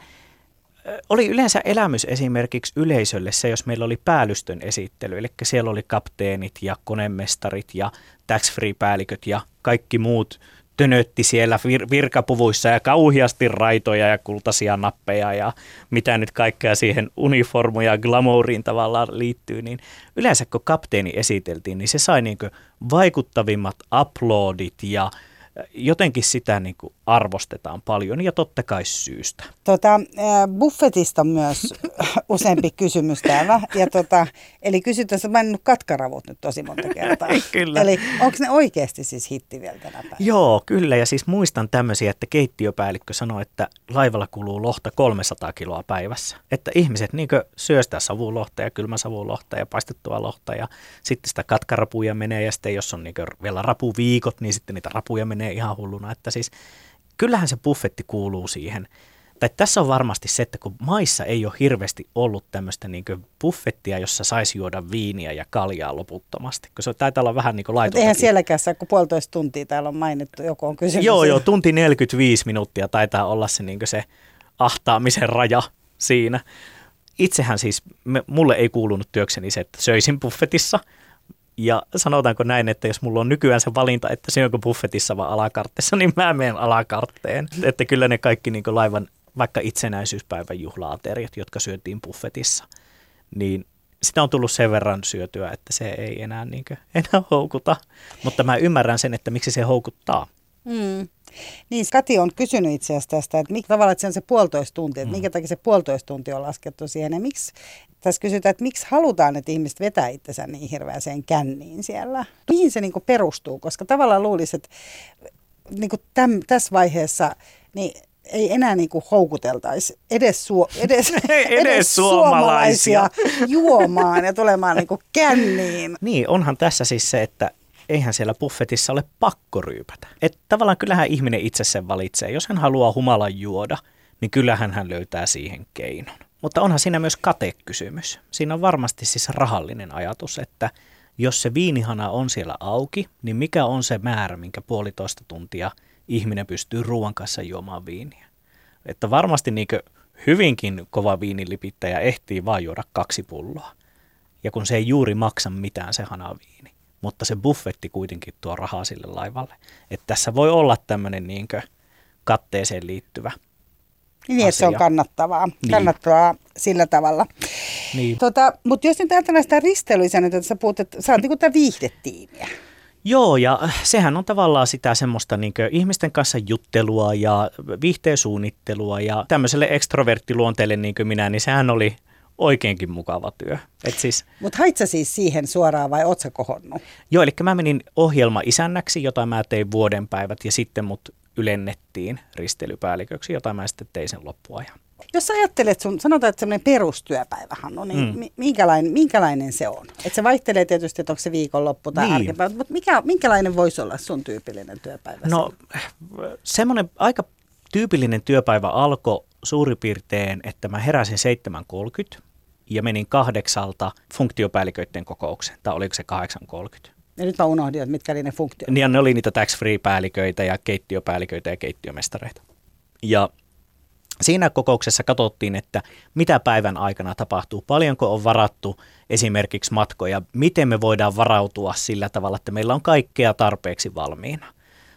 Oli yleensä elämys esimerkiksi yleisölle se, jos meillä oli päällystön esittely, eli siellä oli kapteenit ja konemestarit ja tax-free-päälliköt ja kaikki muut tönötti siellä virkapuvuissa ja kauheasti raitoja ja kultaisia nappeja ja mitä nyt kaikkea siihen uniformuja ja glamouriin tavallaan liittyy, niin yleensä kun kapteeni esiteltiin, niin se sai niin kuin vaikuttavimmat aplodit ja jotenkin sitä niin kuin arvostetaan paljon ja totta kai syystä. Buffetista myös useampi kysymys täällä. Ja eli kysytään, että mä en nyt katkaravut nyt tosi monta kertaa. Kyllä. Eli onko ne oikeasti siis hitti vielä tänä päivänä? Joo, kyllä. Ja siis muistan tämmöisiä, että keittiöpäällikkö sanoi, että laivalla kuluu lohta 300 kiloa päivässä. Että ihmiset niin kuin syö sitä savulohta ja kylmä savulohta ja paistettua lohta ja sitten sitä katkarapuja menee ja sitten jos on niin kuin vielä rapuviikot, niin sitten niitä rapuja menee ihan hulluna, että siis kyllähän se buffetti kuuluu siihen. Tai tässä on varmasti se, että kun maissa ei ole hirveästi ollut tämmöistä niin kuin buffettia, jossa saisi juoda viiniä ja kaljaa loputtomasti, kun se taitaa olla vähän niin kuin laitoltakin. Mutta eihän sielläkään saa, kun 1,5 tuntia täällä on mainittu, joku on kysymys. Joo, 1 tunti 45 minuuttia taitaa olla se, niin kuin se ahtaamisen raja siinä. Itsehän siis, mulle ei kuulunut työkseni se, että söisin buffetissa. Ja sanotaanko näin, että jos mulla on nykyään se valinta, että syönkö buffetissa vai alakartteessa, niin mä menen alakartteen. Että kyllä ne kaikki niin kuin laivan, vaikka itsenäisyyspäivän juhlaateriat, jotka syötiin buffetissa, niin sitä on tullut sen verran syötyä, että se ei enää, niin kuin, enää houkuta. Mutta mä ymmärrän sen, että miksi se houkuttaa. Mm. Niin, Kati on kysynyt itse asiassa tästä, että mikä tavallaan, että se on se 1,5 tuntia, että minkä takia se 1,5 tuntia on laskettu siihen ja miksi, tässä kysytään, että miksi halutaan, että ihmiset vetää itsensä niin hirveäseen känniin siellä. Mihin se niinku perustuu, koska tavallaan luulisi, että niinku tässä vaiheessa niin ei enää niinku houkuteltaisi edes suomalaisia juomaan ja tulemaan niinku känniin. Niin, onhan tässä siis se, että eihän siellä buffetissa ole pakko ryypätä. Että tavallaan kyllähän ihminen itse sen valitsee. Jos hän haluaa humalan juoda, niin kyllähän hän löytää siihen keinon. Mutta onhan siinä myös katekysymys. Siinä on varmasti siis rahallinen ajatus, että jos se viinihana on siellä auki, niin mikä on se määrä, minkä 1,5 tuntia ihminen pystyy ruoan kanssa juomaan viiniä. Että varmasti niinkö hyvinkin kova viinilipittäjä ehtii vaan juoda 2 pulloa. Ja kun se ei juuri maksa mitään se hanaviini. Mutta se buffetti kuitenkin tuo rahaa sille laivalle. Että tässä voi olla tämmöinen niinkö katteeseen liittyvä niin, asia. Että se on kannattavaa. Niin. Kannattavaa sillä tavalla. Niin. Mutta jos nyt ajatellaan sitä risteilyisännetä, että sä puhut, että sä oot niin kuin tämä viihdetiimiä. Joo, ja sehän on tavallaan sitä semmoista niinkö ihmisten kanssa juttelua ja viihteesuunnittelua ja tämmöiselle ekstroverttiluonteelle niin kuin minä, niin sehän oli... Oikeinkin mukava työ. Siis, mutta hait sä siis siihen suoraan vai oot sä kohonnut? Joo, eli mä menin ohjelmaisännäksi, jota mä tein vuoden päivät ja sitten mut ylennettiin risteilypäälliköksi, jota mä sitten tein sen loppuajan. Jos sä ajattelet sun, sanotaan, että semmoinen perustyöpäivä, Hannu, niin minkälainen se on? Että se vaihtelee tietysti, että onko se viikonloppu tai niin. Arkipäivä, mutta minkälainen voisi olla sun tyypillinen työpäivä? No semmoinen aika tyypillinen työpäivä alkoi suurin piirtein, että mä heräsin 7.30 ja menin 8 funktiopäälliköiden kokoukseen. Tai oliko se 8.30? Ja nyt mä unohdin, että mitkä oli ne funktiot. Niin ne oli niitä tax-free-päälliköitä ja keittiöpäälliköitä ja keittiömestareita. Ja Siinä kokouksessa katsottiin, että mitä päivän aikana tapahtuu, paljonko on varattu esimerkiksi matkoja, miten me voidaan varautua sillä tavalla, että meillä on kaikkea tarpeeksi valmiina.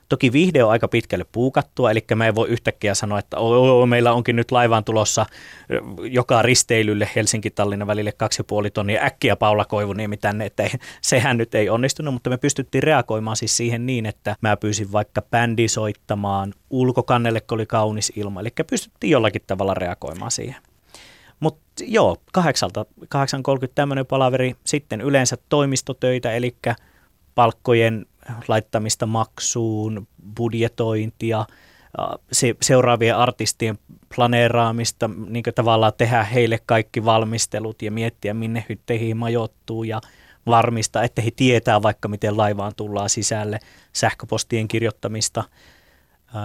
Toki viihde on aika pitkälle puukattua, eli me ei voi yhtäkkiä sanoa, että meillä onkin nyt laivaan tulossa joka risteilylle Helsinki-Tallinnan välille 2,5 tonnia äkkiä Paula Koivuniemi tänne, että sehän nyt ei onnistunut, mutta me pystyttiin reagoimaan siis siihen niin, että mä pyysin vaikka bändi soittamaan ulkokannelle, kun oli kaunis ilma, eli pystyttiin jollakin tavalla reagoimaan siihen. Mutta joo, 8.30 tämmöinen palaveri, sitten yleensä toimistotöitä, eli palkkojen laittamista maksuun, budjetointia, seuraavien artistien planeeraamista, niin kuin tavallaan tehdä heille kaikki valmistelut ja miettiä, minne hytteihin majoittuu ja varmistaa, että he tietää vaikka miten laivaan tullaan sisälle, sähköpostien kirjoittamista.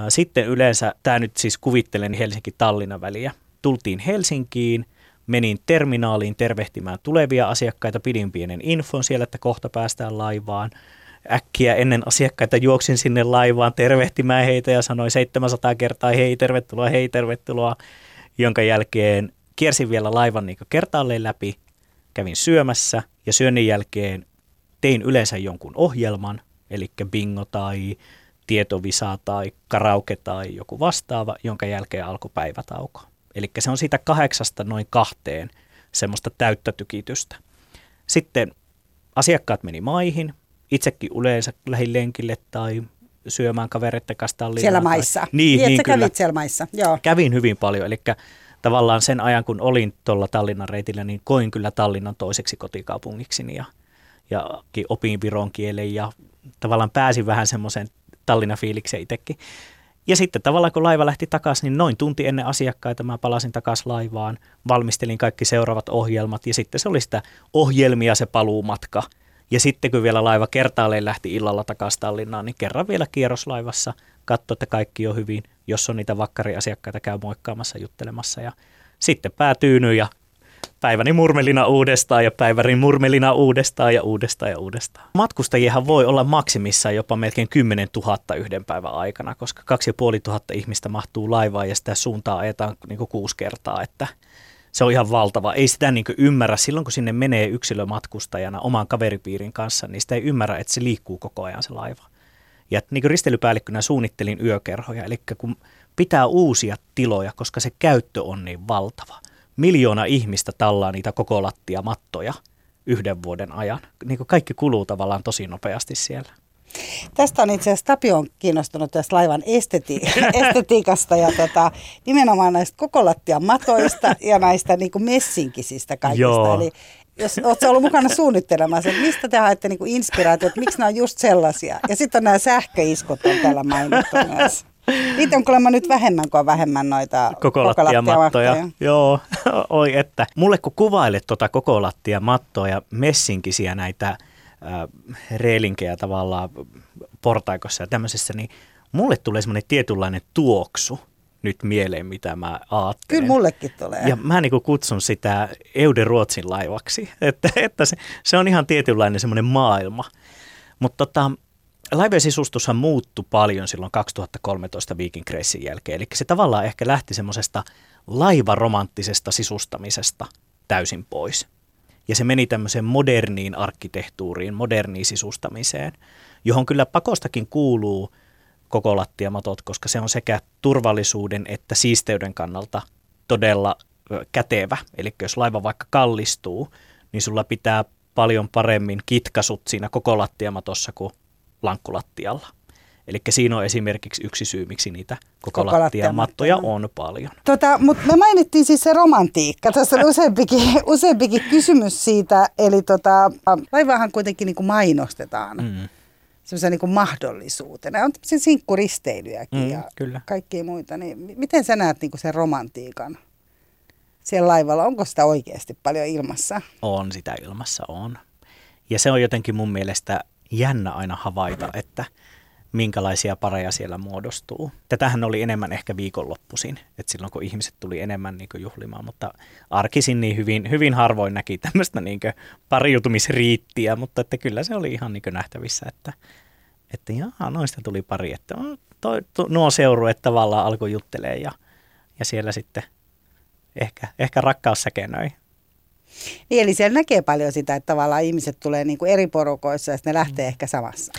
Sitten yleensä, tämä nyt siis kuvittelen Helsinki-Tallinnan väliä, tultiin Helsinkiin, menin terminaaliin tervehtimään tulevia asiakkaita, pidin pienen infon siellä, että kohta päästään laivaan. Äkkiä ennen asiakkaita juoksin sinne laivaan tervehtimään heitä ja sanoin 700 kertaa hei, tervetuloa, jonka jälkeen kiersin vielä laivan niin kertaalleen läpi, kävin syömässä ja syönnin jälkeen tein yleensä jonkun ohjelman, eli bingo tai tietovisa tai karaoke tai joku vastaava, jonka jälkeen alkoi päivätauko. Eli se on siitä 8 noin 2 semmoista täyttä tykitystä. Sitten asiakkaat meni maihin. Itsekin yleensä lähdin lenkille tai syömään kavereiden kanssa Tallinnaan. Siellä maissa. Niin että kävit siellä maissa. Joo. Kävin hyvin paljon, eli tavallaan sen ajan kun olin tuolla Tallinnan reitillä, niin koin kyllä Tallinnan toiseksi kotikaupungiksini ja opin viron kielen ja tavallaan pääsin vähän semmoisen Tallinnan fiilikseen itsekin. Ja sitten tavallaan kun laiva lähti takaisin, niin noin tunti ennen asiakkaita mä palasin takaisin laivaan, valmistelin kaikki seuraavat ohjelmat ja sitten se oli sitä ohjelmia se paluumatka. Ja sitten kun vielä laiva kertaalleen lähti illalla takaisin Tallinnaan, niin kerran vielä kierroslaivassa katso, että kaikki on hyvin. Jos on niitä vakkariasiakkaita, käy moikkaamassa, juttelemassa ja sitten pää tyyny ja päiväni murmelina uudestaan ja päiväni murmelina uudestaan ja uudestaan ja uudestaan. Matkustajiahan voi olla maksimissaan jopa melkein 10 000 yhden päivän aikana, koska 2500 ihmistä mahtuu laivaan ja sitä suuntaa ajetaan niin kuin 6 kertaa, että se on ihan valtava. Ei sitä niin kuin ymmärrä. Silloin kun sinne menee yksilömatkustajana oman kaveripiirin kanssa, niin sitä ei ymmärrä, että se liikkuu koko ajan se laiva. Ja niin kuin risteilypäällikkönä suunnittelin yökerhoja, eli kun pitää uusia tiloja, koska se käyttö on niin valtava. 1 miljoonaa ihmistä tallaa niitä koko lattiamattoja yhden vuoden ajan. Niin kuin kaikki kuluu tavallaan tosi nopeasti siellä. Tästä on itse asiassa Tapio on kiinnostunut tästä laivan estetiikasta ja nimenomaan näistä koko lattian matoista ja näistä niin kuin messinkisistä kaikista. Joo. Eli jos oletko ollut mukana suunnittelemassa, että mistä te haette niin kuin inspiraatio, että miksi nämä on just sellaisia. Ja sitten on nämä sähköiskut on täällä mainittu myös. Niitä on kuulemma nyt vähemmän kuin vähemmän noita koko lattiamattoja. Joo, oi että. Mulle kun kuvailet koko lattiamattoa ja messinkisiä näitä reelinkejä tavallaan portaikossa ja tämmöisessä, niin mulle tulee semmoinen tietynlainen tuoksu nyt mieleen, mitä mä ajattelen. Kyllä mullekin tulee. Ja mä niin kuin kutsun sitä Eude Ruotsin laivaksi, että se on ihan tietynlainen semmoinen maailma. Mutta laivojen sisustushan muuttui paljon silloin 2013 Viking Gracen jälkeen, eli se tavallaan ehkä lähti semmoisesta laivaromanttisesta sisustamisesta täysin pois. Ja se meni tämmöiseen moderniin arkkitehtuuriin, moderniin sisustamiseen, johon kyllä pakostakin kuuluu koko lattiamatot, koska se on sekä turvallisuuden että siisteyden kannalta todella kätevä. Eli jos laiva vaikka kallistuu, niin sulla pitää paljon paremmin kitkasut siinä koko lattiamatossa kuin lankkulattialla. Eli siinä on esimerkiksi yksi syy, miksi niitä koko lattiamattoja on paljon. Mutta me mainittiin siis se romantiikka. Tässä on useampikin kysymys siitä. Eli laivaahan kuitenkin niin kuin mainostetaan semmoisen niin kuin mahdollisuutena. On tämmöisiä sinkkuristeilyjäkin ja kyllä. Kaikkia muita. Niin miten sä näet niin kuin sen romantiikan siellä laivalla? Onko sitä oikeasti paljon ilmassa? On sitä ilmassa, on. Ja se on jotenkin mun mielestä jännä aina havaita, että minkälaisia pareja siellä muodostuu. Tätähän oli enemmän ehkä viikonloppuisin, että silloin kun ihmiset tuli enemmän niin kuin juhlimaan, mutta arkisin niin hyvin harvoin näki tämmöistä niin kuin pariutumisriittiä, mutta että kyllä se oli ihan niin kuin nähtävissä, että noista tuli pari, että nuo seurueet tavallaan alkoi juttelemaan ja ja siellä sitten ehkä rakkaus säkenöi. Niin, eli siellä näkee paljon sitä, että tavallaan ihmiset tulee niin kuin eri porukoissa ja sitten ne lähtee ehkä samassa.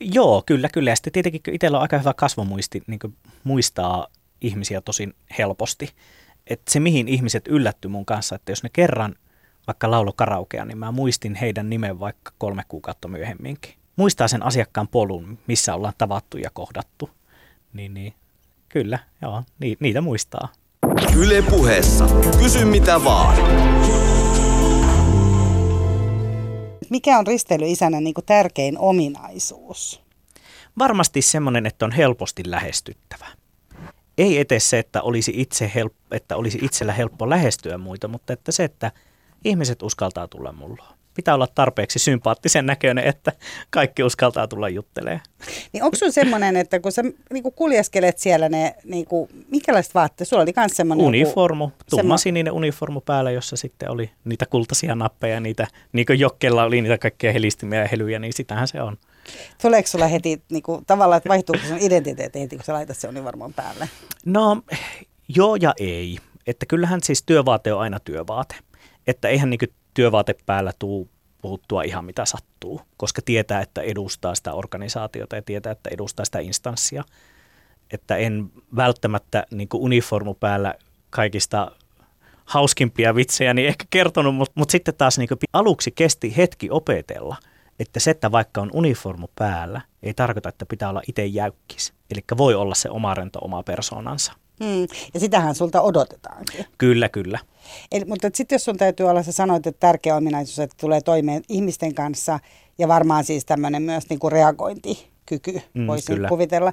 Joo, kyllä. Ja sitten tietenkin itsellä on aika hyvä kasvomuisti, niin kuin muistaa ihmisiä tosi helposti. Että se, mihin ihmiset yllätty mun kanssa, että jos ne kerran vaikka lauloi karaokea, niin mä muistin heidän nimen vaikka 3 kuukautta myöhemminkin. Muistaa sen asiakkaan polun, missä ollaan tavattu ja kohdattu. Niin kyllä, joo, niitä muistaa. Yle Puheessa. Kysy mitä vaan. Mikä on risteilyisänä niin kuin tärkein ominaisuus? Varmasti semmoinen, että on helposti lähestyttävä. Ei etes se, että olisi itsellä helppo lähestyä muita, mutta että se, että ihmiset uskaltaa tulla mulla. Pitää olla tarpeeksi sympaattisen näköinen, että kaikki uskaltaa tulla juttelemaan. Niin onko sun semmoinen, että kun sä niinku kuljeskelet siellä ne, niinku, minkälaiset vaatteet? Sulla oli myös semmoinen... Uniformu, tummasininen uniformu päällä, jossa sitten oli niitä kultaisia nappeja, niitä, niin kuin jokella oli niitä kaikkia helistimiä ja helyjä, niin sitähän se on. Tuleeko sulla heti niinku, tavallaan, että vaihtuuko sun identiteetti heti, kun sä laitat se uniformun päälle? No, joo ja ei. Että kyllähän siis työvaate on aina työvaate. Että eihän niinku työvaate päällä tuu puhuttua ihan mitä sattuu, koska tietää, että edustaa sitä organisaatiota ja tietää, että edustaa sitä instanssia. Että en välttämättä niin kuin uniformu päällä kaikista hauskimpia vitsejä niin ehkä kertonut, mutta sitten taas niin kuin aluksi kesti hetki opetella, että se, että vaikka on uniformu päällä, ei tarkoita, että pitää olla itse jäykkis. Eli voi olla se oma rento, oma persoonansa. Ja sitähän sulta odotetaankin. Kyllä. Eli, mutta sitten jos sun täytyy olla, sä sanoit, että tärkeä ominaisuus, että tulee toimeen ihmisten kanssa ja varmaan siis tämmöinen myös niinku reagointikyky, voisin kuvitella.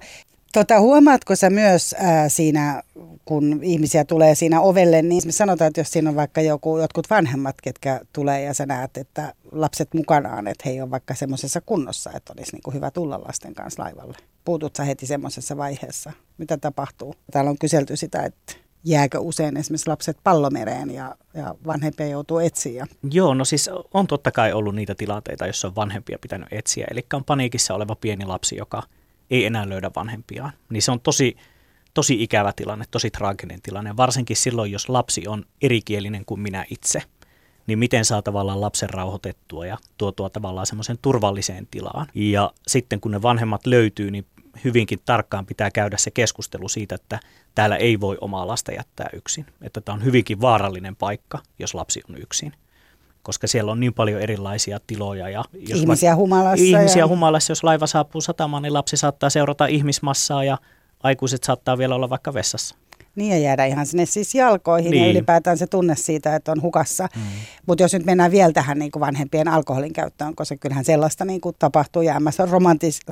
Huomaatko sä myös siinä, kun ihmisiä tulee siinä ovelle, niin sanotaan, että jos siinä on vaikka jotkut vanhemmat, ketkä tulee ja sä näet, että lapset mukanaan, että he on vaikka semmoisessa kunnossa, että olisi niinku hyvä tulla lasten kanssa laivalle. Puutut sä heti semmoisessa vaiheessa? Mitä tapahtuu? Täällä on kyselty sitä, että jääkö usein esimerkiksi lapset pallomereen ja vanhempia joutuu etsiä. Joo, no siis on totta kai ollut niitä tilanteita, joissa on vanhempia pitänyt etsiä. Eli on paniikissa oleva pieni lapsi, joka ei enää löydä vanhempiaan. Niin se on tosi ikävä tilanne, tosi traaginen tilanne. Varsinkin silloin, jos lapsi on erikielinen kuin minä itse. Niin miten saa tavallaan lapsen rauhoitettua ja tuotua tavallaan semmoisen turvalliseen tilaan. Ja sitten kun ne vanhemmat löytyy, niin hyvinkin tarkkaan pitää käydä se keskustelu siitä, että täällä ei voi omaa lasta jättää yksin. Että tämä on hyvinkin vaarallinen paikka, jos lapsi on yksin. Koska siellä on niin paljon erilaisia tiloja. Ja jos ihmisiä humalassa. Jos laiva saapuu satamaan, niin lapsi saattaa seurata ihmismassaa ja aikuiset saattaa vielä olla vaikka vessassa. Niin ja jäädä ihan sinne siis jalkoihin niin. Ja ylipäätään se tunne siitä, että on hukassa. Mutta jos nyt mennään vielä tähän niin kuin vanhempien alkoholin käyttöön, koska kyllähän sellaista niin kuin tapahtuu ja MS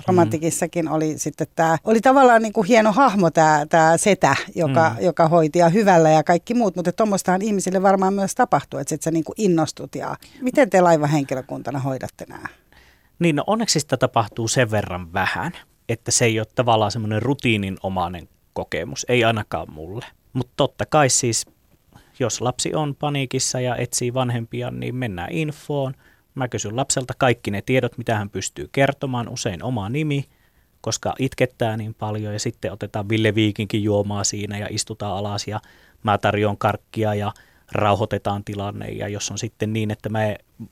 Romantikissakin oli sitten tämä, oli tavallaan niin kuin hieno hahmo tämä setä, joka hoiti ja hyvällä ja kaikki muut, mutta tuommoistahan ihmisille varmaan myös tapahtuu, että sä niin kuin innostut ja miten te laivahenkilökuntana hoidatte nämä? Niin no onneksi sitä tapahtuu sen verran vähän, että se ei ole tavallaan semmoinen rutiininomainen kokemus, ei ainakaan mulle. Mutta totta kai siis, jos lapsi on paniikissa ja etsii vanhempia, niin mennään infoon. Mä kysyn lapselta kaikki ne tiedot, mitä hän pystyy kertomaan, usein oma nimi, koska itkettää niin paljon ja sitten otetaan Ville Viikinkin juomaa siinä ja istutaan alas ja mä tarjoan karkkia ja rauhoitetaan tilanne. Ja jos on sitten niin, että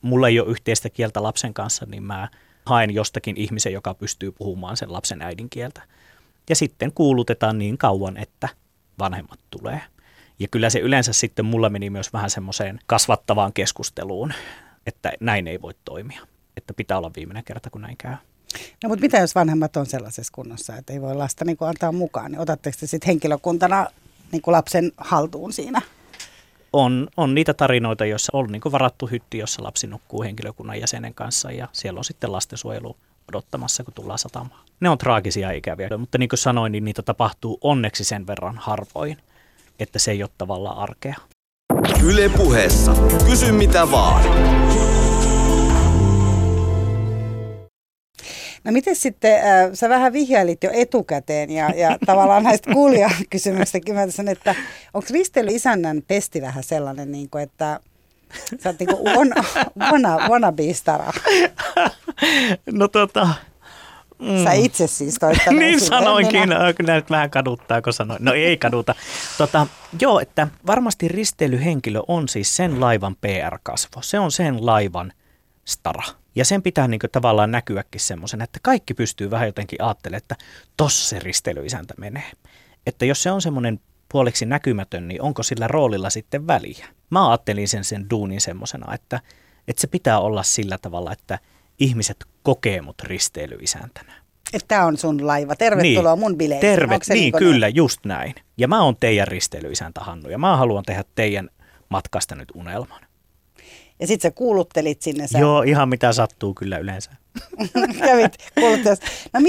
mulla ei ole yhteistä kieltä lapsen kanssa, niin mä haen jostakin ihmisen, joka pystyy puhumaan sen lapsen äidinkieltä. Ja sitten kuulutetaan niin kauan, että vanhemmat tulee. Ja kyllä se yleensä sitten mulla meni myös vähän semmoiseen kasvattavaan keskusteluun, että näin ei voi toimia. Että pitää olla viimeinen kerta, kun näin käy. No mutta mitä jos vanhemmat on sellaisessa kunnossa, että ei voi lasta niin kuin antaa mukaan, niin otatteko te sitten henkilökuntana niin kuin lapsen haltuun siinä? On niitä tarinoita, joissa on niin kuin varattu hytti, jossa lapsi nukkuu henkilökunnan jäsenen kanssa ja siellä on sitten lastensuojelu odottamassa, kun tullaan satamaan. Ne on traagisia ikäviä, mutta niin kuin sanoin, niin niitä tapahtuu onneksi sen verran harvoin, että se ei ole tavallaan arkea. Yle Puheessa. Kysy mitä vaan. No miten sitten, sä vähän vihjailit jo etukäteen ja tavallaan näistä kuulijakysymyksistäkin mä sanon, että onko risteilyisännän pesti vähän sellainen, niin kuin, että sä oot niin kuin wannabe-stara? No Sä itse siis toittanut. Niin sanoinkin, kyllä nyt vähän kaduttaa, kun sanoin. No ei kaduta. Joo, että varmasti risteilyhenkilö on siis sen laivan PR-kasvo. Se on sen laivan stara. Ja sen pitää niin kuin tavallaan näkyäkin semmoisen, että kaikki pystyy vähän jotenkin ajattelemaan, että tossa se risteilyisäntä menee. Että jos se on semmoinen puoliksi näkymätön, niin onko sillä roolilla sitten väliä? Mä ajattelin sen duunin semmoisena, että se pitää olla sillä tavalla, että ihmiset kokee mut risteilyisäntänä. Että tää on sun laiva. Tervetuloa niin, mun bileisiin. Niin, kyllä, just näin. Ja mä oon teidän risteilyisäntä, Hannu, ja mä haluan tehdä teidän matkasta nyt unelman. Ja sit sä kuuluttelit sinne. Joo, ihan mitä sattuu kyllä yleensä. Kävit kuuluttelusta. No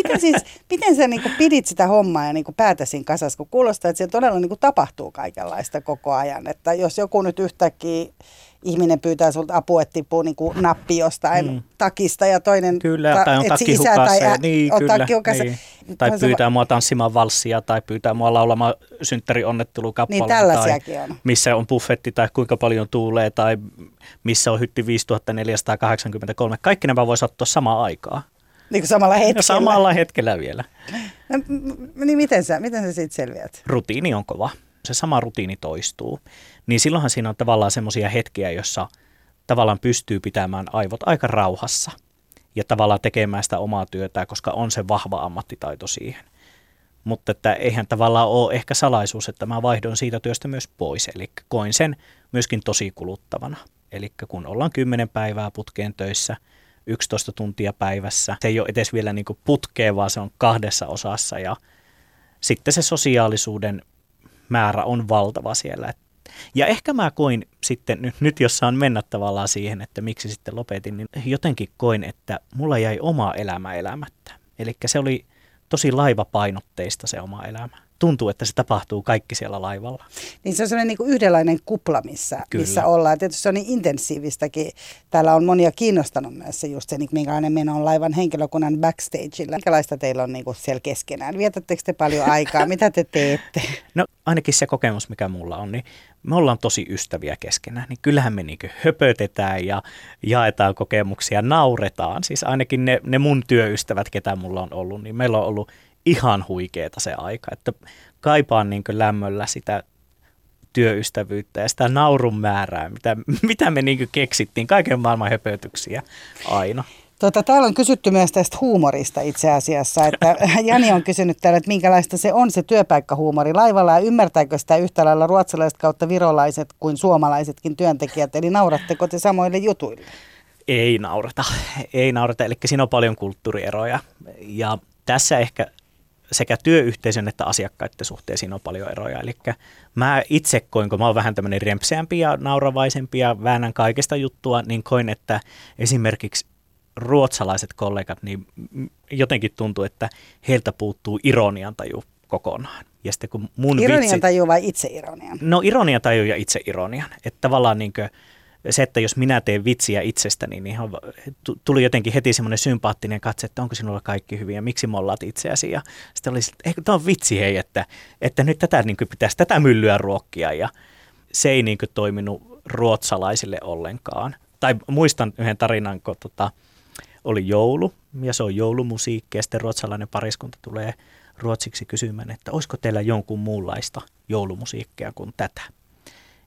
miten sä niinku pidit sitä hommaa ja niinku päätäsin kasas, kun kuulostaa, että siellä todella niinku tapahtuu kaikenlaista koko ajan. Että jos joku nyt yhtäkkiä ihminen pyytää sulta apua, että tippuu niinku nappi jostain takista ja toinen... Kyllä, tai on takki hukassa. Niin, kyllä. Niin. Tai pyytää mua tanssimaan valssia tai pyytää mua laulamaan synttärionnettelukappaleita. Niin tällaisiakin on. Missä on buffetti tai kuinka paljon tuulee tai missä on hytti 5483. Kaikki nämä voi sattua samaan aikaan. Niin kuin samalla hetkellä. Ja samalla hetkellä vielä. No, niin miten sä siitä selviät? Rutiini on kova. Se sama rutiini toistuu, niin silloinhan siinä on tavallaan semmoisia hetkiä, jossa tavallaan pystyy pitämään aivot aika rauhassa ja tavallaan tekemään sitä omaa työtään, koska on se vahva ammattitaito siihen. Mutta että eihän tavallaan ole ehkä salaisuus, että mä vaihdoin siitä työstä myös pois, eli koin sen myöskin tosi kuluttavana. Eli kun ollaan 10 päivää putkeen töissä, 11 tuntia päivässä, se ei ole edes vielä niin kuin putkeen, vaan se on 2 osassa ja sitten se sosiaalisuuden määrä on valtava siellä. Ja ehkä mä koin sitten, nyt jos saan mennä tavallaan siihen, että miksi sitten lopetin, niin jotenkin koin, että mulla jäi oma elämä elämättä. Eli se oli tosi laivapainotteista se oma elämä. Tuntuu, että se tapahtuu kaikki siellä laivalla. Niin se on sellainen niin kuin yhdenlainen kupla, missä ollaan. Tietysti se on niin intensiivistäkin. Täällä on monia kiinnostanut myös se just se, minkälainen meno on laivan henkilökunnan backstageilla. Minkälaista teillä on niin kuin siellä keskenään? Vietättekö te paljon aikaa? Mitä te teette? No ainakin se kokemus, mikä mulla on, niin me ollaan tosi ystäviä keskenään. Niin kyllähän me niin kuin höpötetään ja jaetaan kokemuksia, nauretaan. Siis ainakin ne mun työystävät, ketä mulla on ollut, niin meillä on ollut ihan huikeeta se aika, että kaipaan niin kuin lämmöllä sitä työystävyyttä ja sitä naurun määrää, mitä me niin kuin keksittiin, kaiken maailman höpötyksiä aina. Täällä on kysytty myös tästä huumorista itse asiassa, että Jani on kysynyt täällä, että minkälaista se on se työpaikkahuumori laivalla ja ymmärtääkö sitä yhtä lailla ruotsalaiset kautta virolaiset kuin suomalaisetkin työntekijät, eli nauratteko te samoille jutuille? Ei naurata, eli siinä on paljon kulttuurieroja ja tässä ehkä sekä työyhteisön että asiakkaiden suhteisiin on paljon eroja. Eli mä itse koin, kun mä oon vähän tämmöinen rempseämpi ja nauravaisempi ja väännän kaikesta juttua, niin koin, että esimerkiksi ruotsalaiset kollegat, niin jotenkin tuntuu, että heiltä puuttuu ironiantaju kokonaan. Ja sitten kun mun ironiantaju vai itseironian? No ironiantaju ja itseironian. Että tavallaan niinkö se, että jos minä teen vitsiä itsestäni, niin tuli jotenkin heti semmoinen sympaattinen katse, että onko sinulla kaikki hyvin ja miksi mollaat itseäsi. Ja sitten oli, että eikö tämä on vitsi hei, että nyt tätä niin kuin pitäisi tätä myllyä ruokkia ja se ei niin kuin toiminut ruotsalaisille ollenkaan. Tai muistan yhden tarinan, kun oli joulu ja se on joulumusiikki ja sitten ruotsalainen pariskunta tulee ruotsiksi kysymään, että olisiko teillä jonkun muunlaista joulumusiikkia kuin tätä.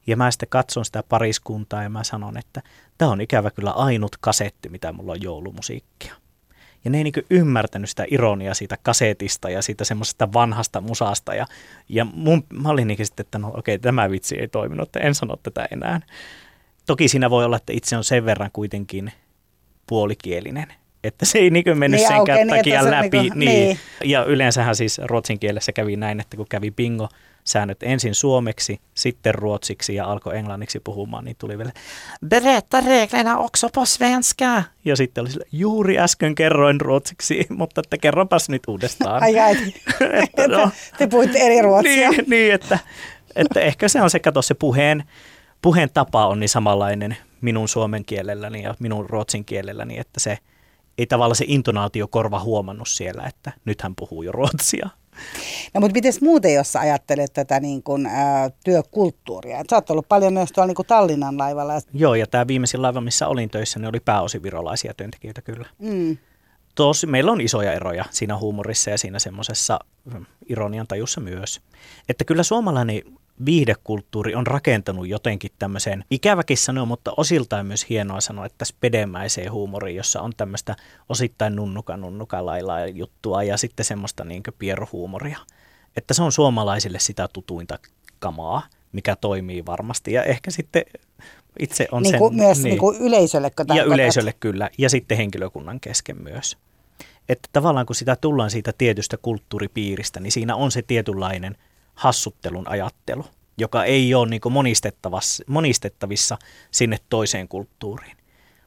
Ja mä sitten katson sitä pariskuntaa ja mä sanon, että tämä on ikävä kyllä ainut kasetti, mitä mulla on joulumusiikkia. Ja ne ei niin kuin ymmärtänyt sitä ironiaa siitä kasetista ja siitä semmoisesta vanhasta musasta. Ja mä olin niin kuin sitten, että no okei, tämä vitsi ei toiminut, että en sano tätä enää. Toki siinä voi olla, että itse on sen verran kuitenkin puolikielinen. Että se ei niin mennyt niin, senkään okay, takia niin, läpi. Niin. Ja yleensähän siis ruotsin kielessä kävi näin, että kun kävi bingo-säännöt ensin suomeksi, sitten ruotsiksi ja alkoi englanniksi puhumaan, niin tuli vielä berätta reglerna också på svenska. Ja sitten oli sillä, juuri äsken kerroin ruotsiksi, mutta että kerronpas nyt uudestaan. Ai että no. Te puhutte eri ruotsia. Niin että ehkä se on se, kato se puheen tapa on niin samanlainen minun suomen kielelläni ja minun ruotsin kielelläni, että se ei tavallaan se intonaatiokorva huomannut siellä, että nythän puhuu jo ruotsia. No mutta miten muuten, jos sä ajattelet tätä niin kun, työkulttuuria? Sä oot ollut paljon myös tuolla niin kun Tallinnan laivalla. Joo, ja tämä viimeisin laiva, missä olin töissä, ne oli pääosin virolaisia työntekijöitä kyllä. meillä on isoja eroja siinä huumorissa ja siinä semmoisessa ironian tajussa myös. Että kyllä suomalainen viihdekulttuuri on rakentanut jotenkin tämmöiseen, ikäväkin sanoa, mutta osittain myös hienoa sanoa, että spedemäiseen huumoriin, jossa on tämmöistä osittain nunnuka-lailaa juttua ja sitten semmoista niin kuin pieruhuumoria. Että se on suomalaisille sitä tutuinta kamaa, mikä toimii varmasti ja ehkä sitten itse on niin sen... Myös niin kuin yleisölle. Ja yleisölle kyllä ja sitten henkilökunnan kesken myös. Että tavallaan kun sitä tullaan siitä tietystä kulttuuripiiristä, niin siinä on se tietynlainen hassuttelun ajattelu, joka ei ole niin kuin monistettavissa sinne toiseen kulttuuriin.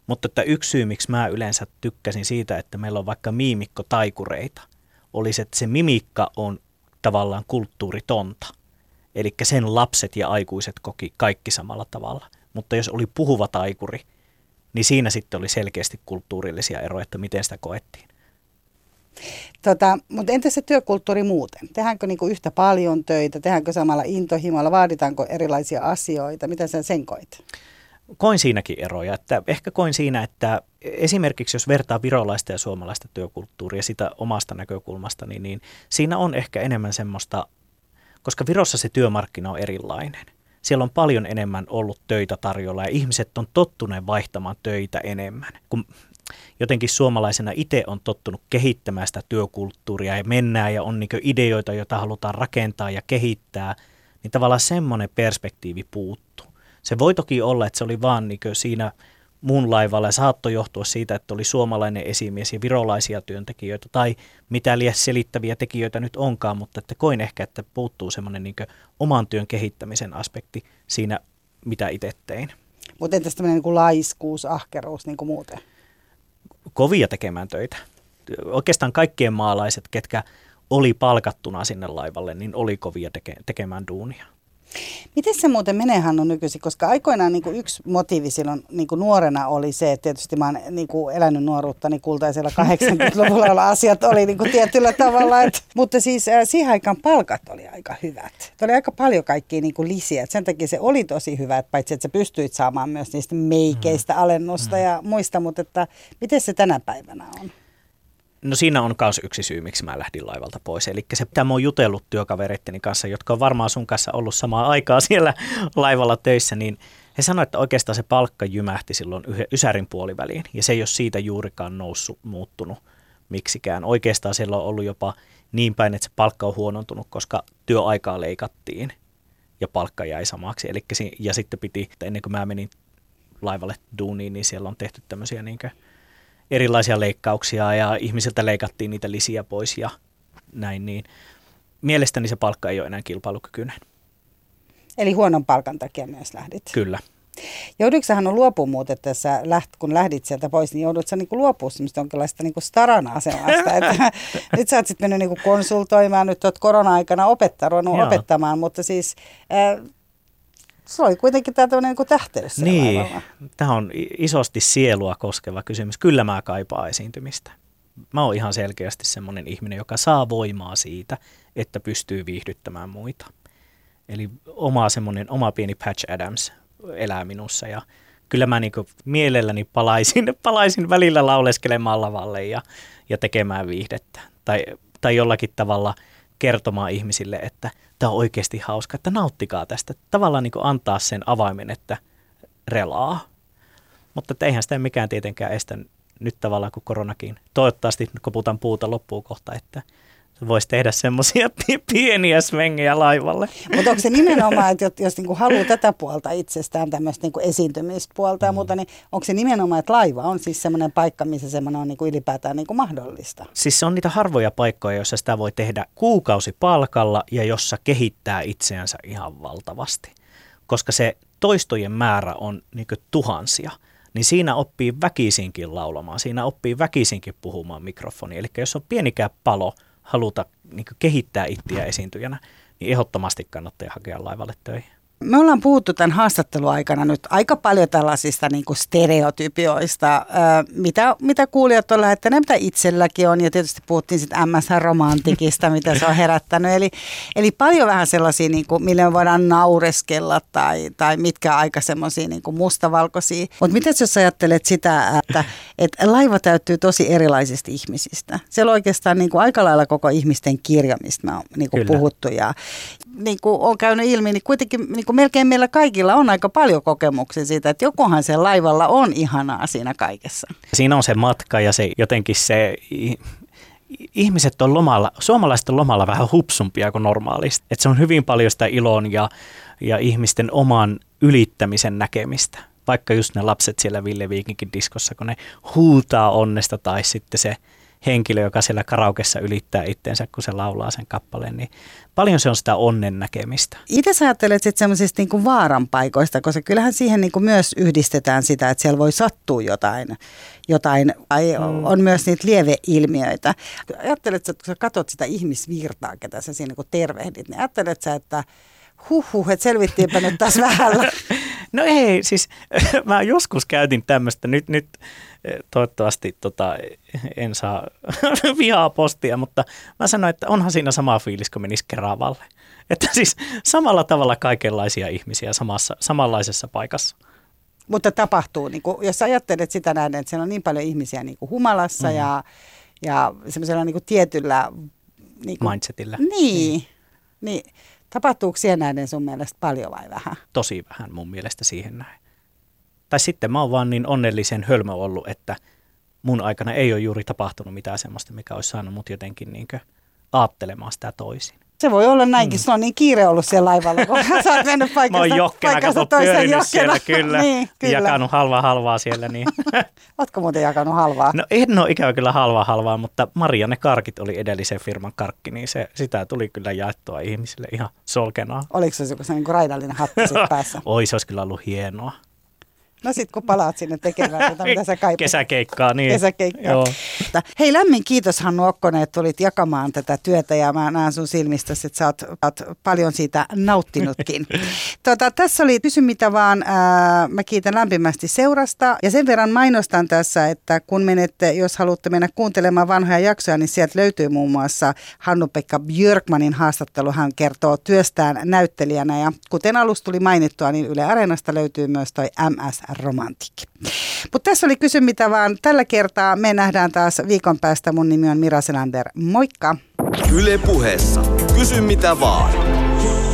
Mutta että yksi syy, miksi mä yleensä tykkäsin siitä, että meillä on vaikka miimikkotaikureita, olisi, että se mimikka on tavallaan kulttuuritonta. Eli sen lapset ja aikuiset koki kaikki samalla tavalla. Mutta jos oli puhuva taikuri, niin siinä sitten oli selkeästi kulttuurillisia eroja, että miten sitä koettiin. Mutta entä se työkulttuuri muuten? Tehdäänkö niinku yhtä paljon töitä? Tehdäänkö samalla intohimolla? Vaaditaanko erilaisia asioita? Mitä sä sen koit? Koin siinäkin eroja. Että ehkä koin siinä, että esimerkiksi jos vertaa virolaista ja suomalaista työkulttuuria sitä omasta näkökulmastani, niin siinä on ehkä enemmän semmoista, koska Virossa se työmarkkina on erilainen. Siellä on paljon enemmän ollut töitä tarjolla ja ihmiset on tottuneen vaihtamaan töitä enemmän. Kun jotenkin suomalaisena itse on tottunut kehittämään sitä työkulttuuria ja mennään ja on niinkö ideoita, joita halutaan rakentaa ja kehittää, niin tavallaan semmoinen perspektiivi puuttuu. Se voi toki olla, että se oli vaan niinkö siinä mun laivalla ja saattoi johtua siitä, että oli suomalainen esimies ja virolaisia työntekijöitä tai mitä liian selittäviä tekijöitä nyt onkaan, mutta että koin ehkä, että puuttuu semmoinen niinkö oman työn kehittämisen aspekti siinä, mitä itse tein. Mutta entäs tämmöinen niinku laiskuus, ahkeruus niinku muuten? Kovia tekemään töitä. Oikeastaan kaikkien maalaiset, ketkä oli palkattuna sinne laivalle, niin oli kovia tekemään duunia. Miten se muuten menee, Hannu, nykyisin? Koska aikoinaan niin kuin yksi motiivi silloin niin kuin nuorena oli se, että tietysti mä oon niin kuin elänyt nuoruuttani kultaisella 80-luvulla, jolla asiat oli niin kuin tietyllä tavalla. Mutta siis siihen aikaan palkat oli aika hyvät. Oli aika paljon kaikkia niin kuin lisiä. Sen takia se oli tosi hyvä, paitsi että sä pystyit saamaan myös niistä meikeistä alennusta ja muista. Mutta että, miten se tänä päivänä on? No siinä on myös yksi syy, miksi mä lähdin laivalta pois. Eli se, mitä mä oon jutellut työkaveritteni kanssa, jotka on varmaan sun kanssa ollut samaa aikaa siellä laivalla töissä, niin he sanoivat, että oikeastaan se palkka jymähti silloin ysärin puoliväliin. Ja se ei ole siitä juurikaan muuttunut miksikään. Oikeastaan siellä on ollut jopa niin päin, että se palkka on huonontunut, koska työaikaa leikattiin ja palkka jäi samaksi. Ja sitten piti, ennen kuin mä menin laivalle duuniin, niin siellä on tehty tämmöisiä niinkö erilaisia leikkauksia ja ihmisiltä leikattiin niitä lisiä pois ja näin, niin mielestäni se palkka ei ole enää kilpailukykyinen. Eli huonon palkan takia myös lähdit? Kyllä. Joudutko sinä luopumaan muuten tässä, kun lähdit sieltä pois, niin joudutko sinä luopumaan semmoista jonkinlaista starana-asemasta? Nyt sinä olet sitten mennyt konsultoimaan, nyt olet korona-aikana opettamaan, mutta siis... Se oli kuitenkin tämä tämmöinen tähteydessä. Niin, tämä on isosti sielua koskeva kysymys. Kyllä mä kaipaan esiintymistä. Mä oon ihan selkeästi semmoinen ihminen, joka saa voimaa siitä, että pystyy viihdyttämään muita. Eli oma pieni Patch Adams elää minussa ja kyllä mä niinku mielelläni palaisin välillä lauleskelemaan lavalle ja tekemään viihdettä. Tai jollakin tavalla kertomaan ihmisille, että tämä on oikeasti hauska, että nauttikaa tästä. Tavallaan niin kuin antaa sen avaimen, että relaa. Mutta eihän sitä mikään tietenkään estä nyt tavallaan kuin koronakin. Toivottavasti koputan puuta loppuun kohta, että voisi tehdä semmoisia pieniä svengejä laivalle. Mutta onko se nimenomaan, että jos niinku haluaa tätä puolta itsestään, tämmöistä niinku esiintymispuolta ja muuta, niin onko se nimenomaan, että laiva on siis semmoinen paikka, missä semmoinen on niinku ylipäätään niinku mahdollista? Siis se on niitä harvoja paikkoja, joissa sitä voi tehdä kuukausipalkalla ja jossa kehittää itseänsä ihan valtavasti. Koska se toistojen määrä on niinku tuhansia. Niin siinä oppii väkisinkin laulamaan, siinä oppii väkisinkin puhumaan mikrofoniin. Eli jos on pienikään palo haluta niin kehittää itseä esiintyjänä, niin ehdottomasti kannattaa hakea laivalle töihin. Me ollaan puhuttu tämän haastatteluaikana nyt aika paljon tällaisista niin kuin stereotypioista, mitä kuulijat on lähettäneet, mitä itselläkin on. Ja tietysti puhuttiin sitten MS Romantikista, mitä se on herättänyt. Eli paljon vähän sellaisia, niin kuin, mille me voidaan naureskella tai mitkä aika semmoisia niin kuin mustavalkoisia. Mutta miten jos ajattelet sitä, että laiva täyttyy tosi erilaisista ihmisistä? Siellä on oikeastaan niin kuin aika lailla koko ihmisten kirja, mistä me on niin kuin puhuttu. Ja niin kuin on käynyt ilmi, niin kuitenkin niin kuin melkein meillä kaikilla on aika paljon kokemuksia siitä, että jokohan sen laivalla on ihanaa siinä kaikessa. Siinä on se matka ja se jotenkin se... Ihmiset on lomalla, suomalaiset on lomalla vähän hupsumpia kuin normaalisti. Et se on hyvin paljon sitä ilon ja ihmisten oman ylittämisen näkemistä. Vaikka just ne lapset siellä Ville Viikinkin diskossa, kun ne huutaa onnesta tai sitten se henkilö, joka siellä karaokessa ylittää itteensä, kun se laulaa sen kappaleen, niin paljon se on sitä onnen näkemistä. Itse sä ajattelet sitten semmoisista niinku vaaranpaikoista, koska kyllähän siihen niinku myös yhdistetään sitä, että siellä voi sattua jotain tai on myös niitä lieveilmiöitä. Ajattelet sä, kun sä katot sitä ihmisvirtaa, ketä sä siinä niinku tervehdit, niin ajattelet sä, että että selvittiinpä nyt taas vähällä. No ei, siis mä joskus käytin tämmöistä, nyt toivottavasti en saa vihaa postia, mutta mä sanoin, että onhan siinä sama fiilis, kun menisi Keravalle. Että siis samalla tavalla kaikenlaisia ihmisiä samanlaisessa paikassa. Mutta tapahtuu, niin kun, jos ajattelet sitä näin, että siellä on niin paljon ihmisiä niin kuin humalassa ja semmoisella niin kuin tietyllä... Niin kuin, mindsetillä. Niin. Tapahtuuko siellä näiden sun mielestä paljon vai vähän? Tosi vähän mun mielestä siihen näin. Tai sitten mä oon vaan niin onnellisen hölmö ollut, että mun aikana ei ole juuri tapahtunut mitään semmoista, mikä olisi saanut mut jotenkin niinkö aattelemaan sitä toisin. Se voi olla näinkin. Sulla on niin kiire ollut siellä laivalla, kun sä oot mennyt paikasta toiseen jokkena. Kyllä, niin, kyllä. Jakanut halvaa siellä. Niin. Ootko muuten jakanut halvaa? No en ole ikävä kyllä halvaa, mutta Marianne karkit oli edellisen firman karkki, niin sitä tuli kyllä jaettua ihmisille ihan solkenaan. Oliko se joku niin kuin raidallinen hattu sitten päässä? Oi, se olisi kyllä ollut hienoa. No sit kun palaat sinne tekemään, mitä sä kaipaat. Kesäkeikkaa, niin. Kesäkeikkaa. Hei, lämmin kiitos Hannu Okkonen, että tulit jakamaan tätä työtä ja mä näen sun silmistä, että sä oot paljon siitä nauttinutkin. Tässä oli Kysy mitä vaan. Mä kiitän lämpimästi seurasta ja sen verran mainostan tässä, että kun menette, jos haluatte mennä kuuntelemaan vanhoja jaksoja, niin sieltä löytyy muun muassa Hannu-Pekka Björkmanin haastattelu. Hän kertoo työstään näyttelijänä ja kuten alussa tuli mainittua, niin Yle Areenasta löytyy myös toi MS Romantik. Mutta tässä oli Kysy mitä vaan. Tällä kertaa me nähdään taas viikon päästä. Mun nimi on Mira Selander. Moikka! Yle Puheessa. Kysy mitä vaan.